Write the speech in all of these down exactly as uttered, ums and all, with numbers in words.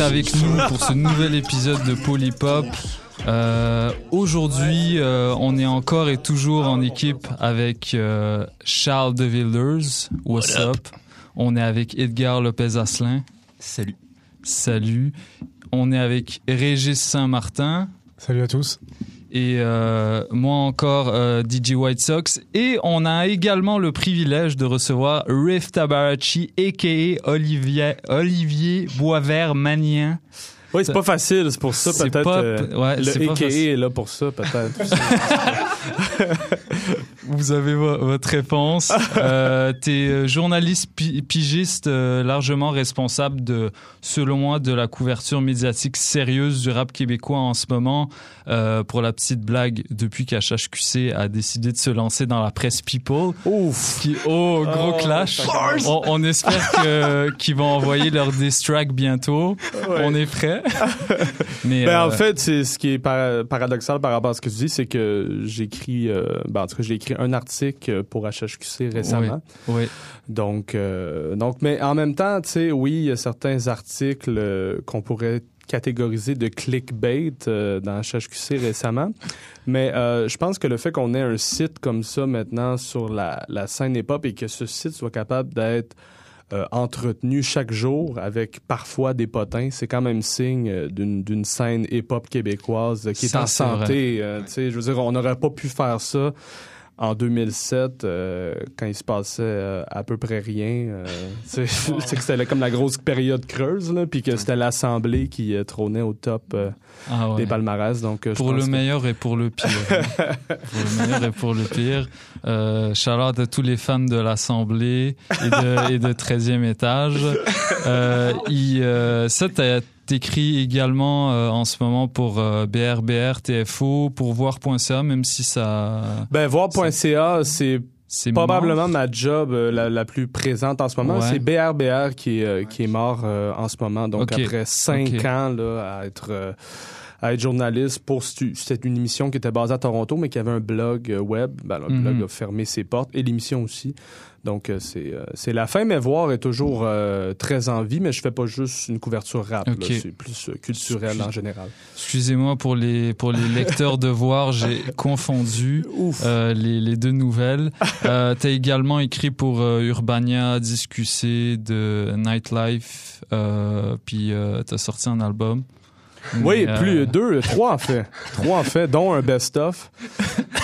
Avec nous pour ce nouvel épisode de Polypop. Euh, aujourd'hui, euh, on est encore et toujours en équipe avec euh, Charles De Villers. What's up? On est avec Edgar Lopez-Asselin. Salut. Salut. On est avec Régis Saint-Martin. Salut à tous. Et euh, moi encore, euh, D J White Sox. Et on a également le privilège de recevoir Riff Tabarachi, a k a. Olivier, Olivier Boisvert Magnin. Oui, c'est pas facile, c'est pour ça c'est peut-être. Pas, euh, ouais, le c'est a k a est là pour ça, peut-être. Vous avez vo- votre réponse. Euh, t'es journaliste pi- pigiste euh, largement responsable de, selon moi, de la couverture médiatique sérieuse du rap québécois en ce moment. Euh, pour la petite blague, depuis qu'H H Q C a décidé de se lancer dans la presse People. Ouf! Qui, oh, gros oh, clash. On, on espère que, qu'ils vont envoyer leur diss track bientôt. Ouais. On est prêts. Mais, ben, euh, en fait, c'est ce qui est par- paradoxal par rapport à ce que tu dis, c'est que j'écris, euh, ben, en tout cas, j'ai écrit un article pour H H Q C récemment. Oui, oui. Donc, euh, donc, mais en même temps, tu sais, oui, il y a certains articles euh, qu'on pourrait catégoriser de clickbait euh, dans H H Q C récemment. Mais euh, je pense que le fait qu'on ait un site comme ça maintenant sur la, la scène hip-hop et que ce site soit capable d'être euh, entretenu chaque jour avec parfois des potins, c'est quand même signe d'une, d'une scène hip-hop québécoise qui est ça, en santé. Euh, tu sais, je veux dire, on n'aurait pas pu faire ça en deux mille sept, euh, quand il se passait euh, à peu près rien, euh, c'est, c'est que c'était comme la grosse période creuse, là, puis que c'était l'Assemblée qui euh, trônait au top euh, ah ouais. des palmarès. Donc, euh, pour, le que... pour le meilleur et pour le pire. Pour le meilleur et pour le pire. Euh, shout-out à tous les fans de l'Assemblée et de, et de treizième étage. Euh, il, euh, ça, t'as, t'écris également euh, en ce moment pour euh, B R B R, T F O, pour voir point c a, même si ça... Ben, voir point c a, c'est... c'est... C'est probablement mort. Ma job euh, la, la plus présente en ce moment. Ouais. C'est B R B R qui, euh, qui est mort euh, en ce moment. Donc, okay. après cinq okay. ans là, à, être, euh, à être journaliste pour... Stu- c'était une émission qui était basée à Toronto, mais qui avait un blog web. Ben, le mm-hmm. blog a fermé ses portes et l'émission aussi. Donc, euh, c'est, euh, c'est la fin. Mais voir est toujours euh, très en vie, mais je fais pas juste une couverture rap. Okay. Là, c'est plus euh, culturel Excuse- en général. Excusez-moi pour les, pour les lecteurs de voir, j'ai confondu euh, les, les deux nouvelles. Euh, tu as également écrit pour euh, Urbania, Discussé, de Nightlife, euh, puis euh, tu as sorti un album. Mais oui, euh... plus deux, trois en fait. Trois en fait, dont un best-of.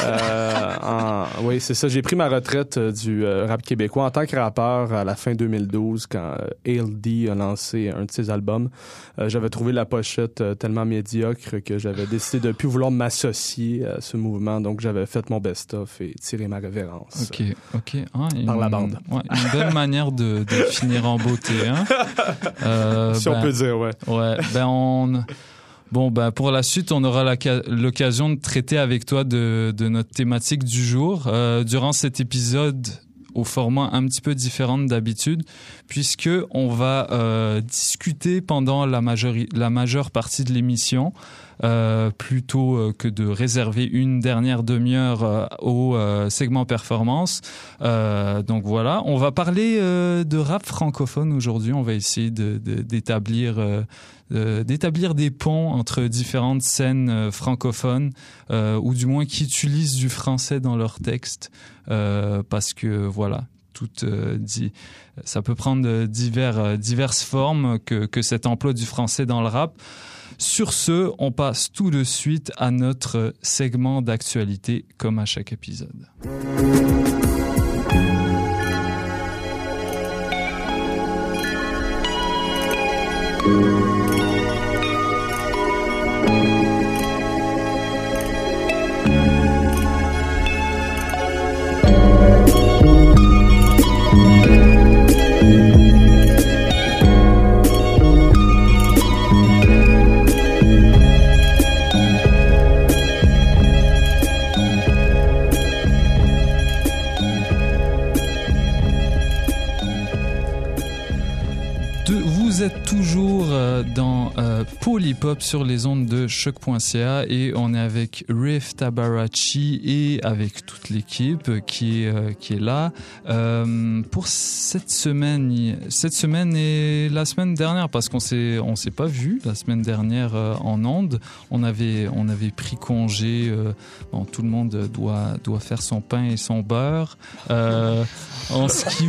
Euh, en... Oui, c'est ça. J'ai pris ma retraite du rap québécois en tant que rappeur à la fin deux mille douze, quand A L D a lancé un de ses albums. Euh, j'avais trouvé la pochette tellement médiocre que j'avais décidé de ne plus vouloir m'associer à ce mouvement. Donc, j'avais fait mon best-of et tiré ma révérence. OK, OK. Ah, par une... la bande. Ouais, une belle manière de, de finir en beauté. Hein? Euh, si ben... on peut dire, ouais. Ouais, ben on... Bon, ben pour la suite, on aura l'occasion de traiter avec toi de, de notre thématique du jour. Euh, durant cet épisode, au format un petit peu différent d'habitude, puisque on va euh, discuter pendant la, majori- la majeure partie de l'émission, euh, plutôt que de réserver une dernière demi-heure euh, au euh, segment performance. Euh, donc voilà, on va parler euh, de rap francophone aujourd'hui. On va essayer de, de, d'établir... Euh, Euh, d'établir des ponts entre différentes scènes euh, francophones, euh, ou du moins qui utilisent du français dans leurs textes, euh, parce que voilà, tout, euh, dit, ça peut prendre divers, euh, diverses formes que, que cet emploi du français dans le rap. Sur ce, on passe tout de suite à notre segment d'actualité, comme à chaque épisode. Vous êtes toujours dans euh, Polypop sur les ondes de choc point c a et on est avec Riff Tabarachi et avec toute l'équipe qui est, euh, qui est là. Euh, pour cette semaine, cette semaine et la semaine dernière, parce qu'on s'est, on s'est pas vu la semaine dernière euh, en ondes, on avait, on avait pris congé. Euh, bon, tout le monde doit, doit faire son pain et son beurre. Euh, en ce qui,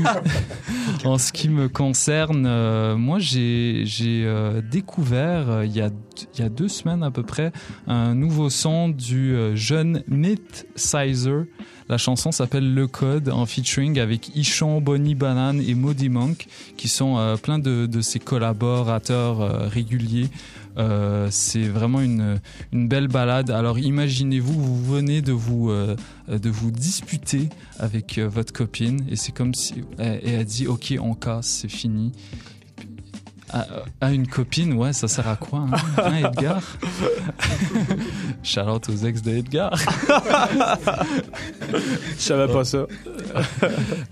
en ce qui me concerne, euh, moi, j'ai, j'ai euh, découvert euh, il, y a, il y a deux semaines à peu près un nouveau son du euh, jeune Nit-Sizer. La chanson s'appelle Le Code en featuring avec Ishan, Bonnie Banane et Modi Monk qui sont euh, plein de, de ses collaborateurs euh, réguliers. Euh, c'est vraiment une, une belle balade. Alors imaginez-vous, vous venez de vous, euh, de vous disputer avec euh, votre copine et c'est comme si elle, elle a dit « Ok, on casse, c'est fini ». À, à une copine, ouais, ça sert à quoi, hein, hein Edgar? Shout out aux ex de Edgar. Je savais pas ça.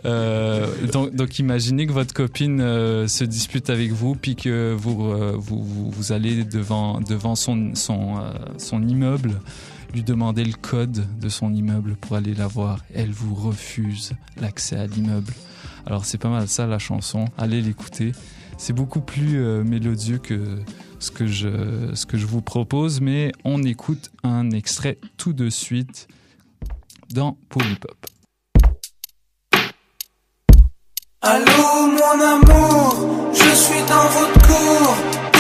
euh, donc, donc, imaginez que votre copine euh, se dispute avec vous, puis que vous, euh, vous, vous, vous allez devant, devant son, son, euh, son immeuble, lui demander le code de son immeuble pour aller la voir. Elle vous refuse l'accès à l'immeuble. Alors, c'est pas mal ça, la chanson. Allez l'écouter. C'est beaucoup plus euh, mélodieux que ce que, je, ce que je vous propose, mais on écoute un extrait tout de suite dans Polypop. Allô mon amour, je suis dans votre cour.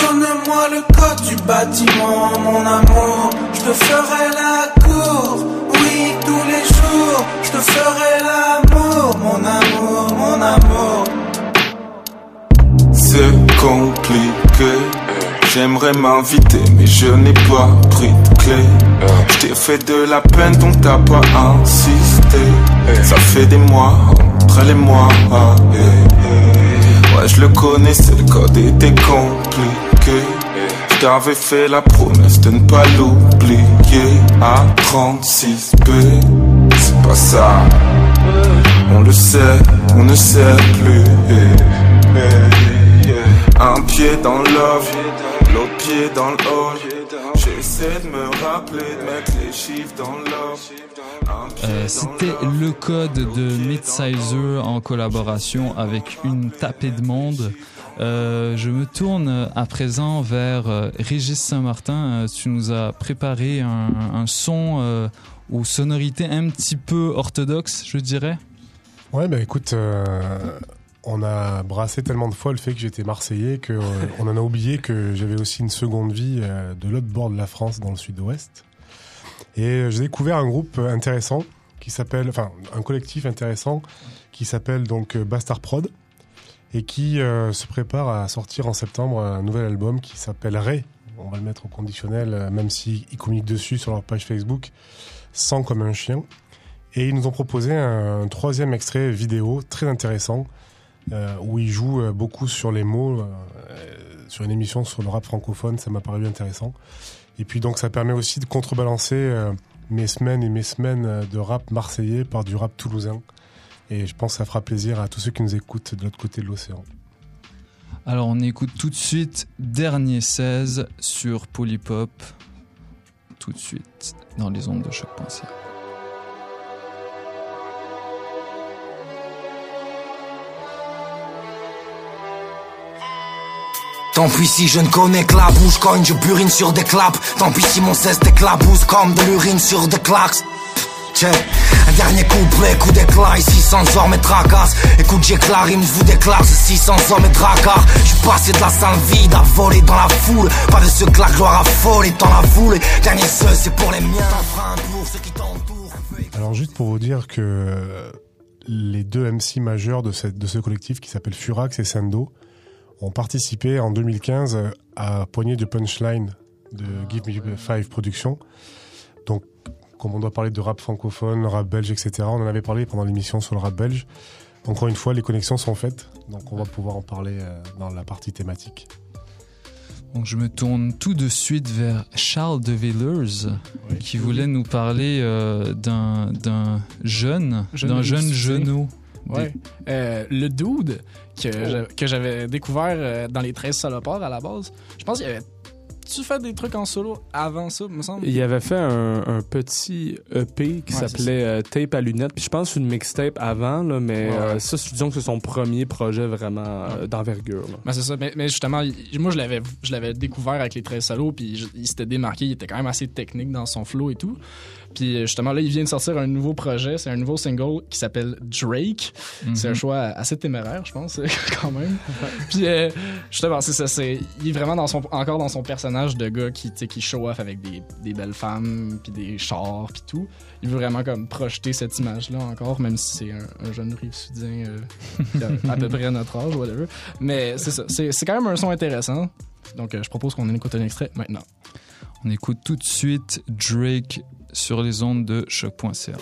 Donnez-moi le code du bâtiment, mon amour. Je te ferai la cour, oui tous les jours. Je te ferai l'amour, mon amour, mon amour. C'est compliqué, j'aimerais m'inviter mais je n'ai pas pris de clé. Je t'ai fait de la peine donc t'as pas insisté. Ça fait des mois, après les mois. Ouais je le connaissais, le code était compliqué. Je t'avais fait la promesse de ne pas l'oublier. À trente-six B, c'est pas ça. On le sait, on ne sait plus. Un pied dans l'off, l'autre pied dans le hall. J'essaie de me rappeler de mettre les chiffres dans l'off. Euh, c'était Le Code de Nit-Sizer en collaboration avec Une Tapée de Monde. Euh, je me tourne à présent vers euh, Régis Saint-Martin. Euh, tu nous as préparé un, un son euh, aux sonorités un petit peu orthodoxes, je dirais. Ouais, bah écoute... Euh... On a brassé tellement de fois le fait que j'étais Marseillais qu'on euh, en a oublié que j'avais aussi une seconde vie euh, de l'autre bord de la France, dans le sud-ouest. Et euh, j'ai découvert un groupe intéressant qui s'appelle, enfin un collectif intéressant qui s'appelle donc euh, Bastard Prod et qui euh, se prépare à sortir en septembre un nouvel album qui s'appelle Ré. On va le mettre au conditionnel, euh, même s'ils communiquent dessus sur leur page Facebook, sans comme un chien. Et ils nous ont proposé un, un troisième extrait vidéo très intéressant. Euh, où il joue euh, beaucoup sur les mots, euh, sur une émission sur le rap francophone, ça m'a paru intéressant. Et puis donc ça permet aussi de contrebalancer euh, mes semaines et mes semaines de rap marseillais par du rap toulousain. Et je pense que ça fera plaisir à tous ceux qui nous écoutent de l'autre côté de l'océan. Alors on écoute tout de suite Dernier seize sur Polypop, tout de suite dans les ondes de choc point c a. Tant pis si je ne connais que la bouche, cogne, je burine sur des claps. Tant pis si mon cesse t'éclabousse comme de l'urine sur des claques. Check. Un dernier couplet, coup d'éclat, ici sans hommes et tracas. Écoute, j'éclare, rimes, vous déclare, ceci sans hommes et tracas. J'suis passé de la salle vide à voler dans la foule. Pas de ce que la gloire affole et dans la foule. Dernier seul, c'est pour les miens, un pour ceux qui t'entourent. Alors juste pour vous dire que les deux M C majeurs de, cette, de ce collectif qui s'appelle Furax et Sendo ont participé en deux mille quinze à Poignée de Punchline de Give Me Five Productions. Donc, comme on doit parler de rap francophone, rap belge, et cetera, on en avait parlé pendant l'émission sur le rap belge. Encore une fois, les connexions sont faites, donc on va pouvoir en parler dans la partie thématique. Donc je me tourne tout de suite vers Charles De Villers, oui, qui voulait nous parler euh, d'un, d'un jeune, jeune, d'un jeune genou. Ouais. Euh, le dude que, oh. j'avais, que j'avais découvert dans les treize salopards à la base, je pense qu'il y avait... Tu fais des trucs en solo avant ça, me semble? Il avait fait un, un petit E P qui ouais, s'appelait euh, Tape à lunettes. Puis je pense une mixtape avant, là, mais ouais. euh, ça, disons que c'est son premier projet vraiment euh, ouais. d'envergure. Ben, c'est ça. Mais, mais justement, il, moi, je l'avais, je l'avais découvert avec les treize salauds, puis je, il s'était démarqué. Il était quand même assez technique dans son flow et tout. Puis justement, là, il vient de sortir un nouveau projet. C'est un nouveau single qui s'appelle Drake. Mm-hmm. C'est un choix assez téméraire, je pense, quand même. Puis euh, justement, c'est ça. C'est, il est vraiment dans son, encore dans son personnage de gars qui, qui show-off avec des, des belles femmes, puis des chars, puis tout. Il veut vraiment comme projeter cette image-là encore, même si c'est un, un jeune Rive-Sudien euh, à peu près notre âge, whatever. Mais c'est ça, c'est, c'est quand même un son intéressant. Donc, euh, je propose qu'on écoute un extrait maintenant. On écoute tout de suite Drake sur les ondes de choc point c a.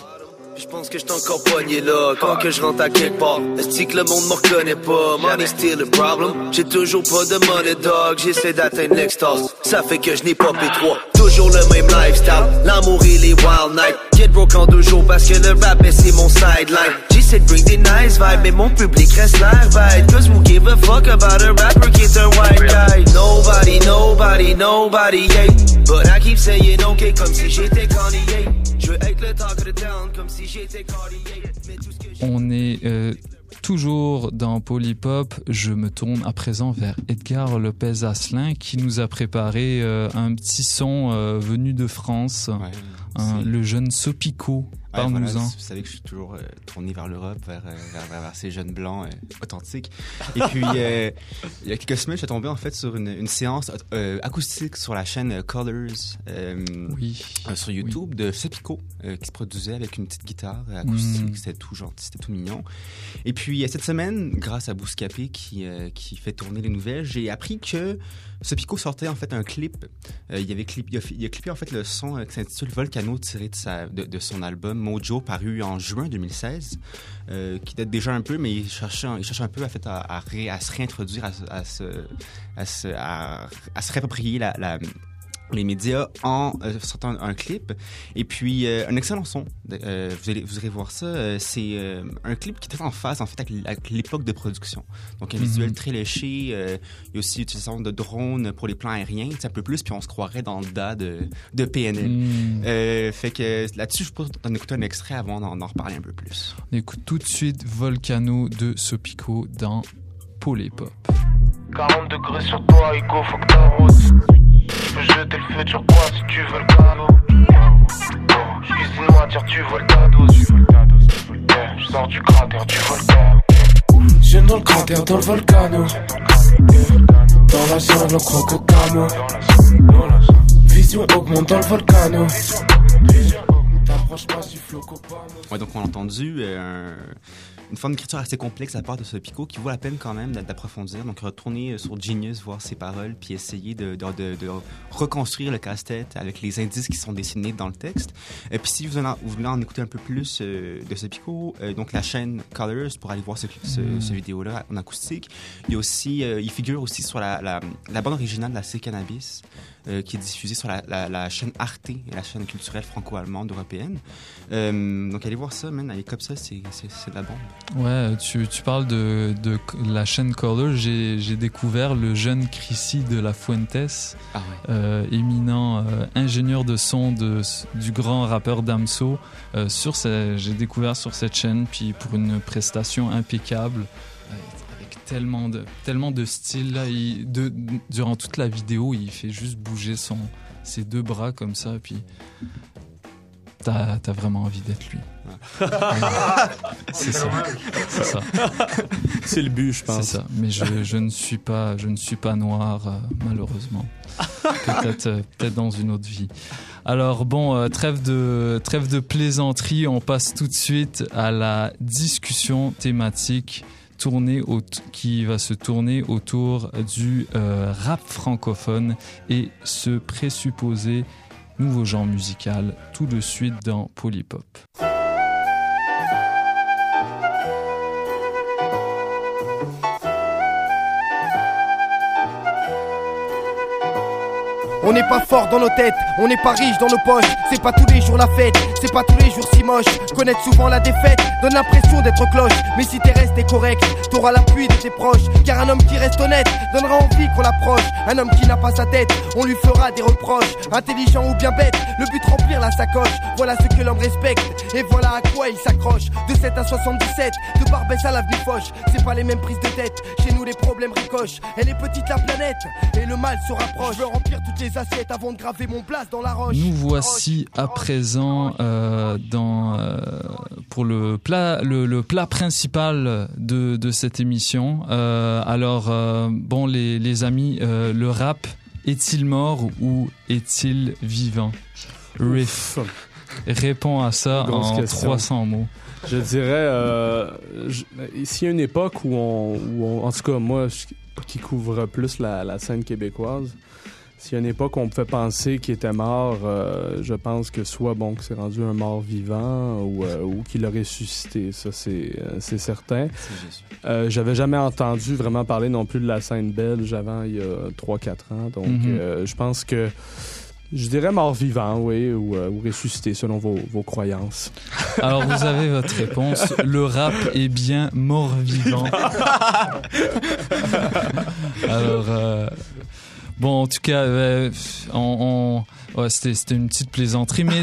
Je pense que je t'ai encore pogné là, quand que je rentre à quelque part. Est-ce que le monde me reconnaît pas? Money's still a problem. J'ai toujours pas de money, dog. J'essaie d'atteindre l'extase. Ça fait que je n'ai pas P trois. Toujours le même lifestyle. L'amour et les wild nights. Get broke en deux jours parce que le rap, c'est mon sideline. J'essaie de bring des nice vibes, mais mon public reste l'arbide. Cause we give a fuck about a rapper qui est un white guy. Nobody, nobody, nobody, yeah. But I keep saying okay comme si j'étais Kanye. On est euh, toujours dans Polypop. Je me tourne à présent vers Edgar Lopez-Asselin qui nous a préparé euh, un petit son euh, venu de France. Ouais, hein, le jeune Sepico. Ouais, voilà, vous savez que je suis toujours euh, tourné vers l'Europe, vers, euh, vers, vers, vers ces jeunes blancs euh, authentiques. Et puis, euh, il y a quelques semaines, je suis tombé en fait sur une, une séance euh, acoustique sur la chaîne Colors euh, oui. euh, sur YouTube oui. de Sepico euh, qui se produisait avec une petite guitare acoustique. Mmh. C'était tout gentil, c'était tout mignon. Et puis, cette semaine, grâce à Bouscapé qui, euh, qui fait tourner les nouvelles, j'ai appris que Sepico sortait en fait un clip. Euh, il, avait clip il, a, il a clippé en fait le son euh, qui s'intitule Volcano tiré de, sa, de, de son album Mojo paru en juin deux mille seize, euh, qui date déjà un peu, mais il cherchait, il cherchait un peu à, fait, à, à, ré, à se réintroduire, à, à, se, à, se, à, à se réapproprier la, la, les médias en euh, sortant un, un clip. Et puis, euh, un excellent son. Euh, vous, allez, vous irez voir ça. Euh, c'est euh, un clip qui était en phase en fait, avec, avec l'époque de production. Donc, un mm-hmm. visuel très léché. Euh, il y a aussi l'utilisation de drones pour les plans aériens. Un peu plus, puis on se croirait dans le D A de, de P N L. Mm. Euh, fait que là-dessus, je propose d'en écouter un extrait avant d'en, d'en reparler un peu plus. On écoute tout de suite Volcano de Sepico dans Polypop. quarante degrés sur toi, Hugo, faut que t'arroses. Je peux jeter le feu sur toi si tu veux le canot. Je cuisine moi, tire, tu vois le cadeau. Je sors du cratère du volcan. Je viens dans le cratère, dans le volcano. Dans la jungle, on croque au canot. Vision augmente dans le volcano. Ouais, donc on a entendu euh, une forme d'écriture assez complexe à part de Sepico qui vaut la peine quand même d'approfondir. Donc retourner sur Genius, voir ses paroles, puis essayer de, de, de, de reconstruire le casse-tête avec les indices qui sont dessinés dans le texte. Et puis si vous, en, vous voulez en écouter un peu plus euh, de Sepico, euh, donc la chaîne Colors pour aller voir ce, ce, ce vidéo-là en acoustique. Il y a aussi, euh, il figure aussi sur la, la, la bande originale de la C Cannabis. Euh, qui est diffusée sur la, la, la chaîne Arte, la chaîne culturelle franco-allemande européenne. Euh, donc allez voir ça, man, allez comme ça, c'est, c'est, c'est de la bombe. Ouais, tu, tu parles de, de la chaîne Color, j'ai, j'ai découvert le jeune Chrissy de la Fuentes, ah ouais. euh, éminent euh, ingénieur de son de, du grand rappeur Damso. Euh, sur sa, j'ai découvert sur cette chaîne, puis pour une prestation impeccable. Tellement de, tellement de style. Là, il, de, durant toute la vidéo, il fait juste bouger son, ses deux bras comme ça. Puis t'as, t'as vraiment envie d'être lui. Ouais. C'est ça. C'est ça. C'est le but, je pense. C'est ça. Mais je, je, ne, suis pas, je ne suis pas noir, euh, malheureusement. Peut-être, euh, peut-être dans une autre vie. Alors bon, euh, trêve de, trêve de plaisanterie. On passe tout de suite à la discussion thématique. Tourner au t- qui va se tourner autour du euh, rap francophone et ce présupposé nouveau genre musical tout de suite dans Polypop. On n'est pas fort dans nos têtes, on n'est pas riche dans nos poches. C'est pas tous les jours la fête, c'est pas tous les jours si moche. Connaître souvent la défaite donne l'impression d'être cloche. Mais si t'es resté correct, t'auras l'appui de tes proches. Car un homme qui reste honnête donnera envie qu'on l'approche. Un homme qui n'a pas sa tête, on lui fera des reproches. Intelligent ou bien bête, le but remplir la sacoche. Voilà ce que l'homme respecte, et voilà à quoi il s'accroche. De sept à soixante-dix-sept, de Barbès à l'avenue Foch. C'est pas les mêmes prises de tête, chez nous les problèmes ricochent. Elle est petite la planète, et le mal se rapproche. Je veux remplir toutes les assiettes avant de graver mon place dans la roche. Nous voici à présent euh, dans, euh, pour le plat, le, le plat principal de, de cette émission. Euh, alors, euh, bon les, les amis, euh, le rap, est-il mort ou est-il vivant? Riff répond à ça en trois cents mots. Je dirais, euh, je, s'il y a une époque où on, où on, en tout cas moi, je, qui couvre plus la, la scène québécoise, s'il y a une époque où on pouvait penser qu'il était mort, euh, je pense que soit bon que c'est rendu un mort vivant ou, euh, ou qu'il a ressuscité, ça c'est, euh, c'est certain. C'est euh, j'avais jamais entendu vraiment parler non plus de la scène belge avant il y a trois quatre ans, donc mm-hmm. euh, je pense que je dirais mort-vivant, oui, ou, euh, ou ressuscité, selon vos, vos croyances. Alors, vous avez votre réponse. Le rap est bien mort-vivant. Alors, euh, bon, en tout cas, euh, on, on, ouais, c'était, c'était une petite plaisanterie, mais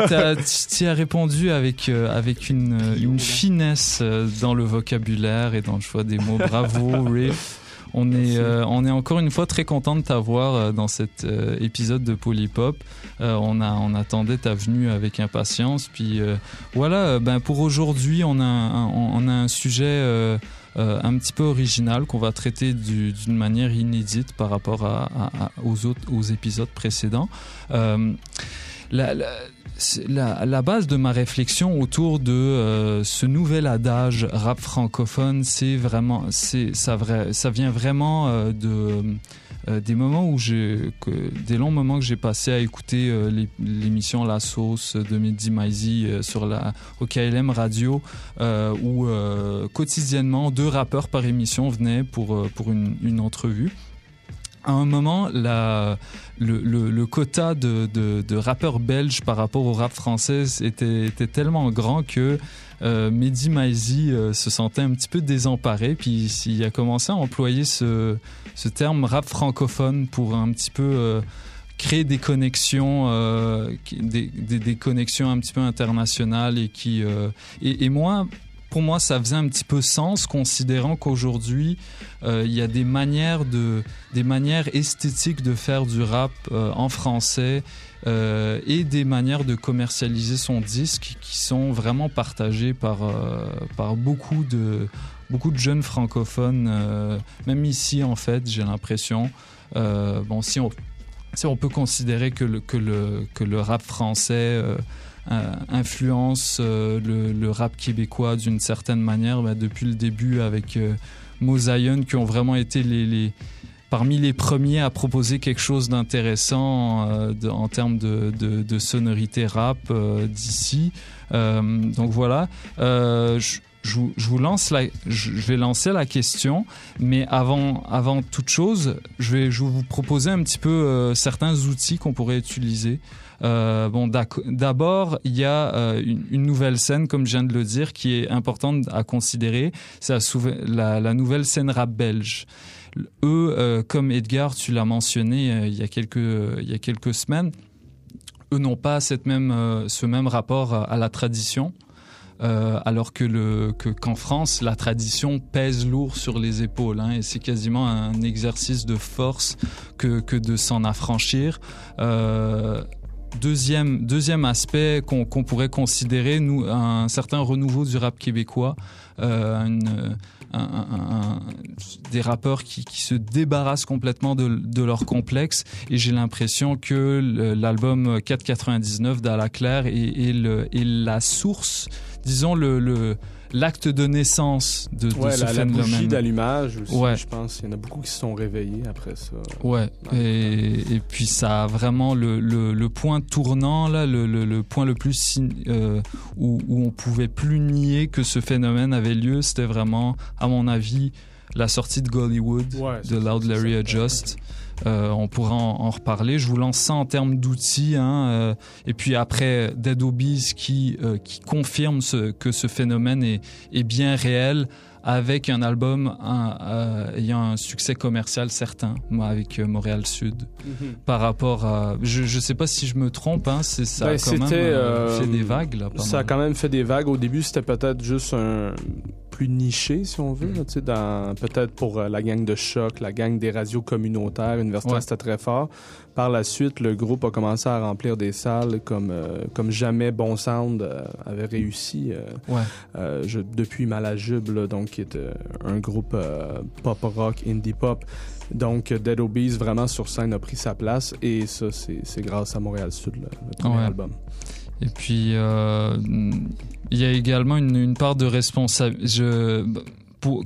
tu as répondu avec, euh, avec une, une finesse euh, dans le vocabulaire et dans le choix des mots. Bravo, Riff. On est, euh, on est encore une fois très content de t'avoir euh, dans cet euh, épisode de Polypop. Euh, on, a, on attendait ta venue avec impatience. Puis euh, voilà, euh, ben pour aujourd'hui, on a un, on a un sujet euh, euh, un petit peu original qu'on va traiter du, d'une manière inédite par rapport à, à, à, aux autres, aux épisodes précédents. Euh, la, la La, la base de ma réflexion autour de euh, ce nouvel adage rap francophone, c'est vraiment, c'est ça, vrai, ça vient vraiment euh, de euh, des moments où j'ai, que, des longs moments que j'ai passés à écouter euh, les, l'émission La Sauce de Mehdi Maizi euh, sur la au K L M Radio, euh, où euh, quotidiennement deux rappeurs par émission venaient pour euh, pour une, une entrevue. À un moment, la, le, le, le quota de, de, de rappeurs belges par rapport au rap français était, était tellement grand que euh, Mehdi Maizi euh, se sentait un petit peu désemparé. Puis il a commencé à employer ce, ce terme rap francophone pour un petit peu euh, créer des connexions, euh, des, des, des connexions un petit peu internationales. Et, qui, euh, et, et moi... Pour moi, ça faisait un petit peu sens, considérant qu'aujourd'hui, euh, il y a des manières, de, des manières esthétiques de faire du rap euh, en français euh, et des manières de commercialiser son disque qui sont vraiment partagées par, euh, par beaucoup, de, beaucoup de jeunes francophones, euh, même ici, en fait, j'ai l'impression. Euh, bon, si on, si on peut considérer que le, que le, que le rap français... Euh, Euh, influence euh, le, le rap québécois d'une certaine manière bah, depuis le début avec euh, Mosaïen qui ont vraiment été les, les, parmi les premiers à proposer quelque chose d'intéressant euh, de, en termes de, de, de sonorité rap euh, d'ici euh, donc voilà euh, je, je, je vous lance la, je, je vais lancer la question mais avant, avant toute chose je vais, je vais vous proposer un petit peu euh, certains outils qu'on pourrait utiliser. Euh, bon, d'abord, il y a euh, une, une nouvelle scène, comme je viens de le dire, qui est importante à considérer. C'est la, souve- la, la nouvelle scène rap belge. Eux, euh, comme Edgar, tu l'as mentionné euh, il y a quelques, euh, il y a quelques semaines, eux n'ont pas cette même, euh, ce même rapport à la tradition. Euh, alors que le que qu'en France la tradition pèse lourd sur les épaules hein, et c'est quasiment un exercice de force que que de s'en affranchir. Euh, deuxième deuxième aspect qu'on qu'on pourrait considérer nous un certain renouveau du rap québécois, euh, une, un, un, un, des rappeurs qui qui se débarrassent complètement de de leur complexe et j'ai l'impression que l'album quatre quatre-vingt-dix-neuf d'Ala Claire est, est le est la source disons le, le l'acte de naissance de, de ouais, ce la, phénomène. La bougie d'allumage aussi, ouais. Je pense. Il y en a beaucoup qui se sont réveillés après ça. Ouais. Et, et puis ça a vraiment le, le, le point tournant là, le, le, le point le plus euh, où, où on pouvait plus nier que ce phénomène avait lieu. C'était vraiment, à mon avis, la sortie de Gollywood ouais, de Loud Larry Adjust. Euh, on pourra en, en reparler. Je vous lance ça en termes d'outils. Hein, euh, et puis après, Dead Obies qui, euh, qui confirme ce, que ce phénomène est, est bien réel, avec un album un, euh, ayant un succès commercial certain, moi, avec euh, Montréal Sud. Mm-hmm. Par rapport à... Je ne sais pas si je me trompe, hein, c'est, ça ben, a quand même euh, fait des vagues. Là, ça a quand même fait des vagues. Au début, c'était peut-être juste un... plus niché, si on veut, mm. tu sais, dans, peut-être pour euh, la gang de Choc, la gang des radios communautaires universitaires, ouais. C'était très fort. Par la suite, le groupe a commencé à remplir des salles comme, euh, comme jamais Bon Sound euh, avait réussi. Euh, ouais. euh, je, depuis Malajube, là, donc, qui était un groupe euh, pop-rock, indie-pop. Donc, Dead Obies, vraiment, sur scène, a pris sa place. Et ça, c'est, c'est grâce à Montréal Sud, là, le premier ouais. album. Et puis, il euh, y a également une, une part de responsabilité.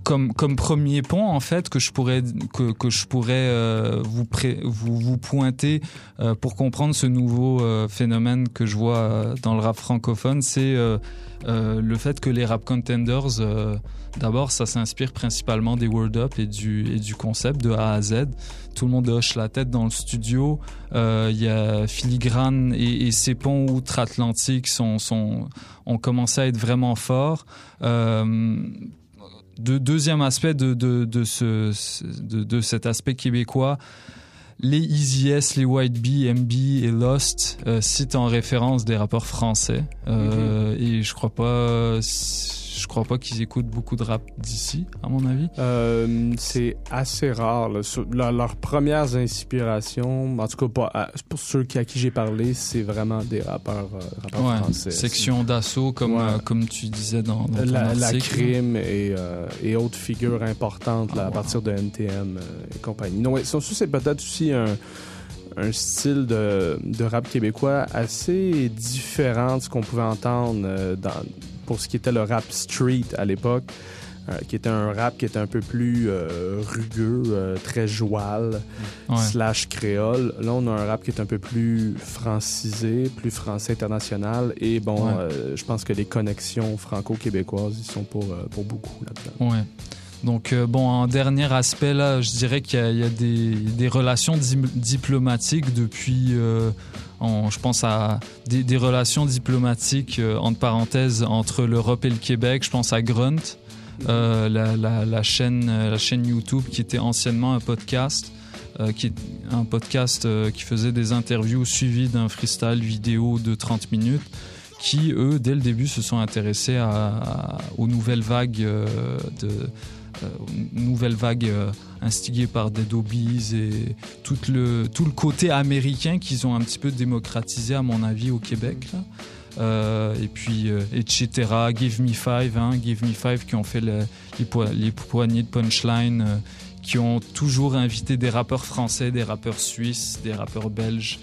Comme, comme premier pont, en fait, que je pourrais, que, que je pourrais euh, vous, pré- vous, vous pointer euh, pour comprendre ce nouveau euh, phénomène que je vois euh, dans le rap francophone, c'est euh, euh, le fait que les rap contenders, euh, d'abord, ça s'inspire principalement des Word Up et du, et du concept de A à Z. Tout le monde hoche la tête dans le studio. Il euh, y a Filigrane et, et ces ponts outre-Atlantique sont, sont, ont commencé à être vraiment forts. Euh, De, deuxième aspect de, de, de, ce, de, de cet aspect québécois, les Easy S, les White Bee, M B et Lost euh, citent en référence des rappeurs français. Euh, mm-hmm. Et je crois pas... Je crois pas qu'ils écoutent beaucoup de rap d'ici, à mon avis. Euh, c'est assez rare. Là. Sur, là, leurs premières inspirations, en tout cas, pas, pour ceux à qui j'ai parlé, c'est vraiment des rappeurs, euh, rappeurs ouais, français. Section d'assaut, comme, ouais. euh, comme tu disais dans, dans ton la, article. La crime et, euh, et autres figures importantes ah, là, wow. à partir de N T M euh, et compagnie. Non, ça, c'est peut-être aussi un... un style de, de rap québécois assez différent de ce qu'on pouvait entendre dans, pour ce qui était le rap street à l'époque, euh, qui était un rap qui était un peu plus euh, rugueux, euh, très joual, ouais. slash créole. Là, on a un rap qui est un peu plus francisé, plus français international. Et bon, ouais. euh, je pense que les connexions franco-québécoises, ils sont pour, euh, pour beaucoup là-dedans. Ouais. Donc, euh, bon, en dernier aspect, là, je dirais qu'il y a, il y a des, des relations di- diplomatiques depuis, euh, en, je pense à des, des relations diplomatiques, euh, entre parenthèses, entre l'Europe et le Québec. Je pense à Grunt, euh, la, la, la, chaîne, la chaîne YouTube qui était anciennement un podcast, euh, qui, un podcast euh, qui faisait des interviews suivies d'un freestyle vidéo de trente minutes. Qui, eux, dès le début, se sont intéressés à, à, aux nouvelles vagues euh, de... Euh, nouvelle vague euh, instiguée par Dead Obies et tout le, tout le côté américain qu'ils ont un petit peu démocratisé, à mon avis, au Québec. Là. Euh, et puis, euh, et cetera, Give Me Five, hein, Give Me Five qui ont fait le, les, po- les poignées de punchline, euh, qui ont toujours invité des rappeurs français, des rappeurs suisses, des rappeurs belges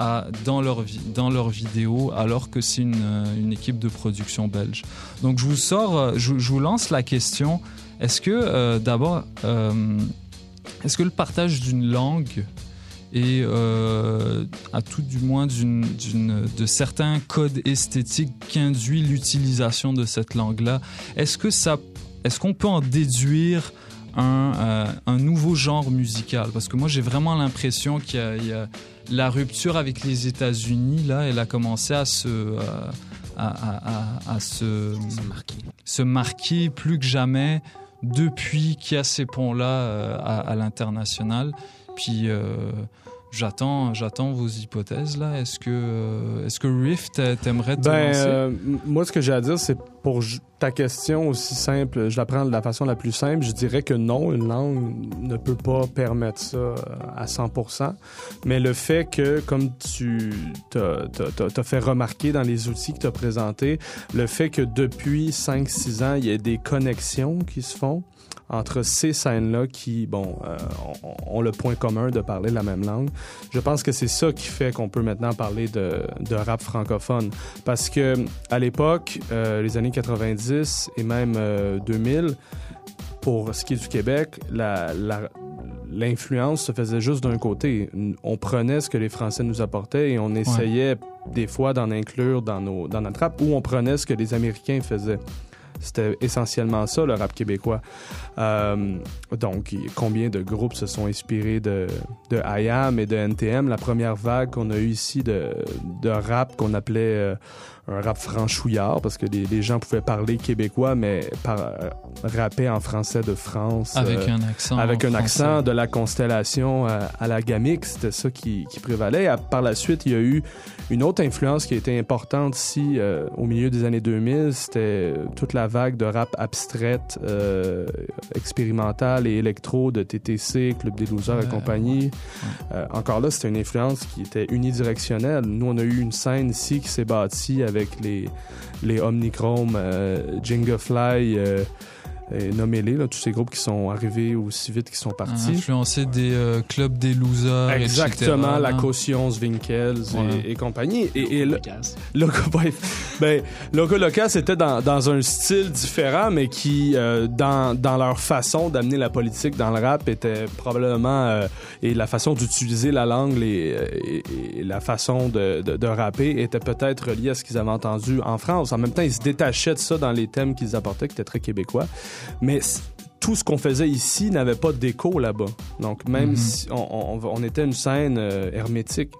à, dans leurs vi- dans leur vidéos, alors que c'est une, une équipe de production belge. Donc, je vous sors, je, je vous lance la question. Est-ce que, euh, d'abord, euh, est-ce que le partage d'une langue et euh, à tout du moins d'une, d'une, de certains codes esthétiques qu'induit l'utilisation de cette langue-là, est-ce que ça, est-ce qu'on peut en déduire un, euh, un nouveau genre musical? Parce que moi, j'ai vraiment l'impression qu'il y a, il y a la rupture avec les États-Unis, là, elle a commencé à se... Euh, à, à, à, à se, se, marquer. se marquer plus que jamais depuis qu'il y a ces ponts-là euh, à, à l'international. Puis euh, j'attends, j'attends vos hypothèses là. Est-ce que, euh, est-ce que Riff t'aimerais te ben, lancer? Euh, moi, ce que j'ai à dire, c'est pour ta question aussi simple, je la prends de la façon la plus simple. Je dirais que non, une langue ne peut pas permettre ça à cent pour cent. Mais le fait que, comme tu t'as, t'as, t'as fait remarquer dans les outils que tu as présentés, le fait que depuis cinq six ans, il y a des connexions qui se font entre ces scènes-là qui, bon, euh, ont, ont le point commun de parler la même langue. Je pense que c'est ça qui fait qu'on peut maintenant parler de, de rap francophone. Parce que à l'époque, euh, les années quatre-vingt-dix et même euh, deux mille, pour ce qui est du Québec, la, la, l'influence se faisait juste d'un côté. On prenait ce que les Français nous apportaient et on essayait ouais. des fois d'en inclure dans, nos, dans notre rap, ou on prenait ce que les Américains faisaient. C'était essentiellement ça, le rap québécois. Euh, donc, combien de groupes se sont inspirés de, de I A M et de N T M? La première vague qu'on a eue ici de, de rap qu'on appelait euh, un rap franchouillard, parce que les, les gens pouvaient parler québécois, mais par, euh, rapper en français de France. Avec euh, un accent. Avec un accent de la constellation à, à la gamique, c'était ça qui, qui prévalait. À, par la suite, il y a eu une autre influence qui a été importante ici euh, au milieu des années deux mille, c'était toute la vague de rap abstraite, euh, expérimentale et électro de T T C, Club des Losers euh, et compagnie. Ouais. Euh, encore là, c'était une influence qui était unidirectionnelle. Nous, on a eu une scène ici qui s'est bâtie avec les, les Omnichrome, euh, Jenga Fly, euh, nommez-les, là, tous ces groupes qui sont arrivés aussi vite qu'ils sont partis. Ah, influencés des euh, clubs des losers, exactement, et cetera. La caution, Zwinkels ouais. et, et compagnie. Et, et Loco Loca. Ben, Loco Loca, c'était dans, dans un style différent, mais qui, euh, dans, dans leur façon d'amener la politique dans le rap, était probablement... Euh, et la façon d'utiliser la langue les, et, et la façon de, de, de rapper était peut-être reliée à ce qu'ils avaient entendu en France. En même temps, ils se détachaient de ça dans les thèmes qu'ils apportaient, qui étaient très québécois. Mais tout ce qu'on faisait ici n'avait pas d'écho là-bas. Donc, même mm-hmm. si on, on, on était une scène euh, hermétique.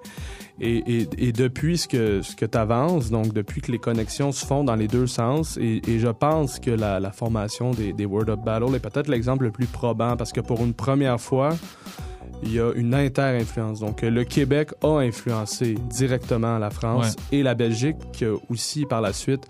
Et, et, et depuis ce que, ce que tu avances, donc depuis que les connexions se font dans les deux sens, et, et je pense que la, la formation des, des Word Up Battle est peut-être l'exemple le plus probant, parce que pour une première fois, il y a une inter-influence. Donc, le Québec a influencé directement la France ouais. et la Belgique, qui a aussi, par la suite,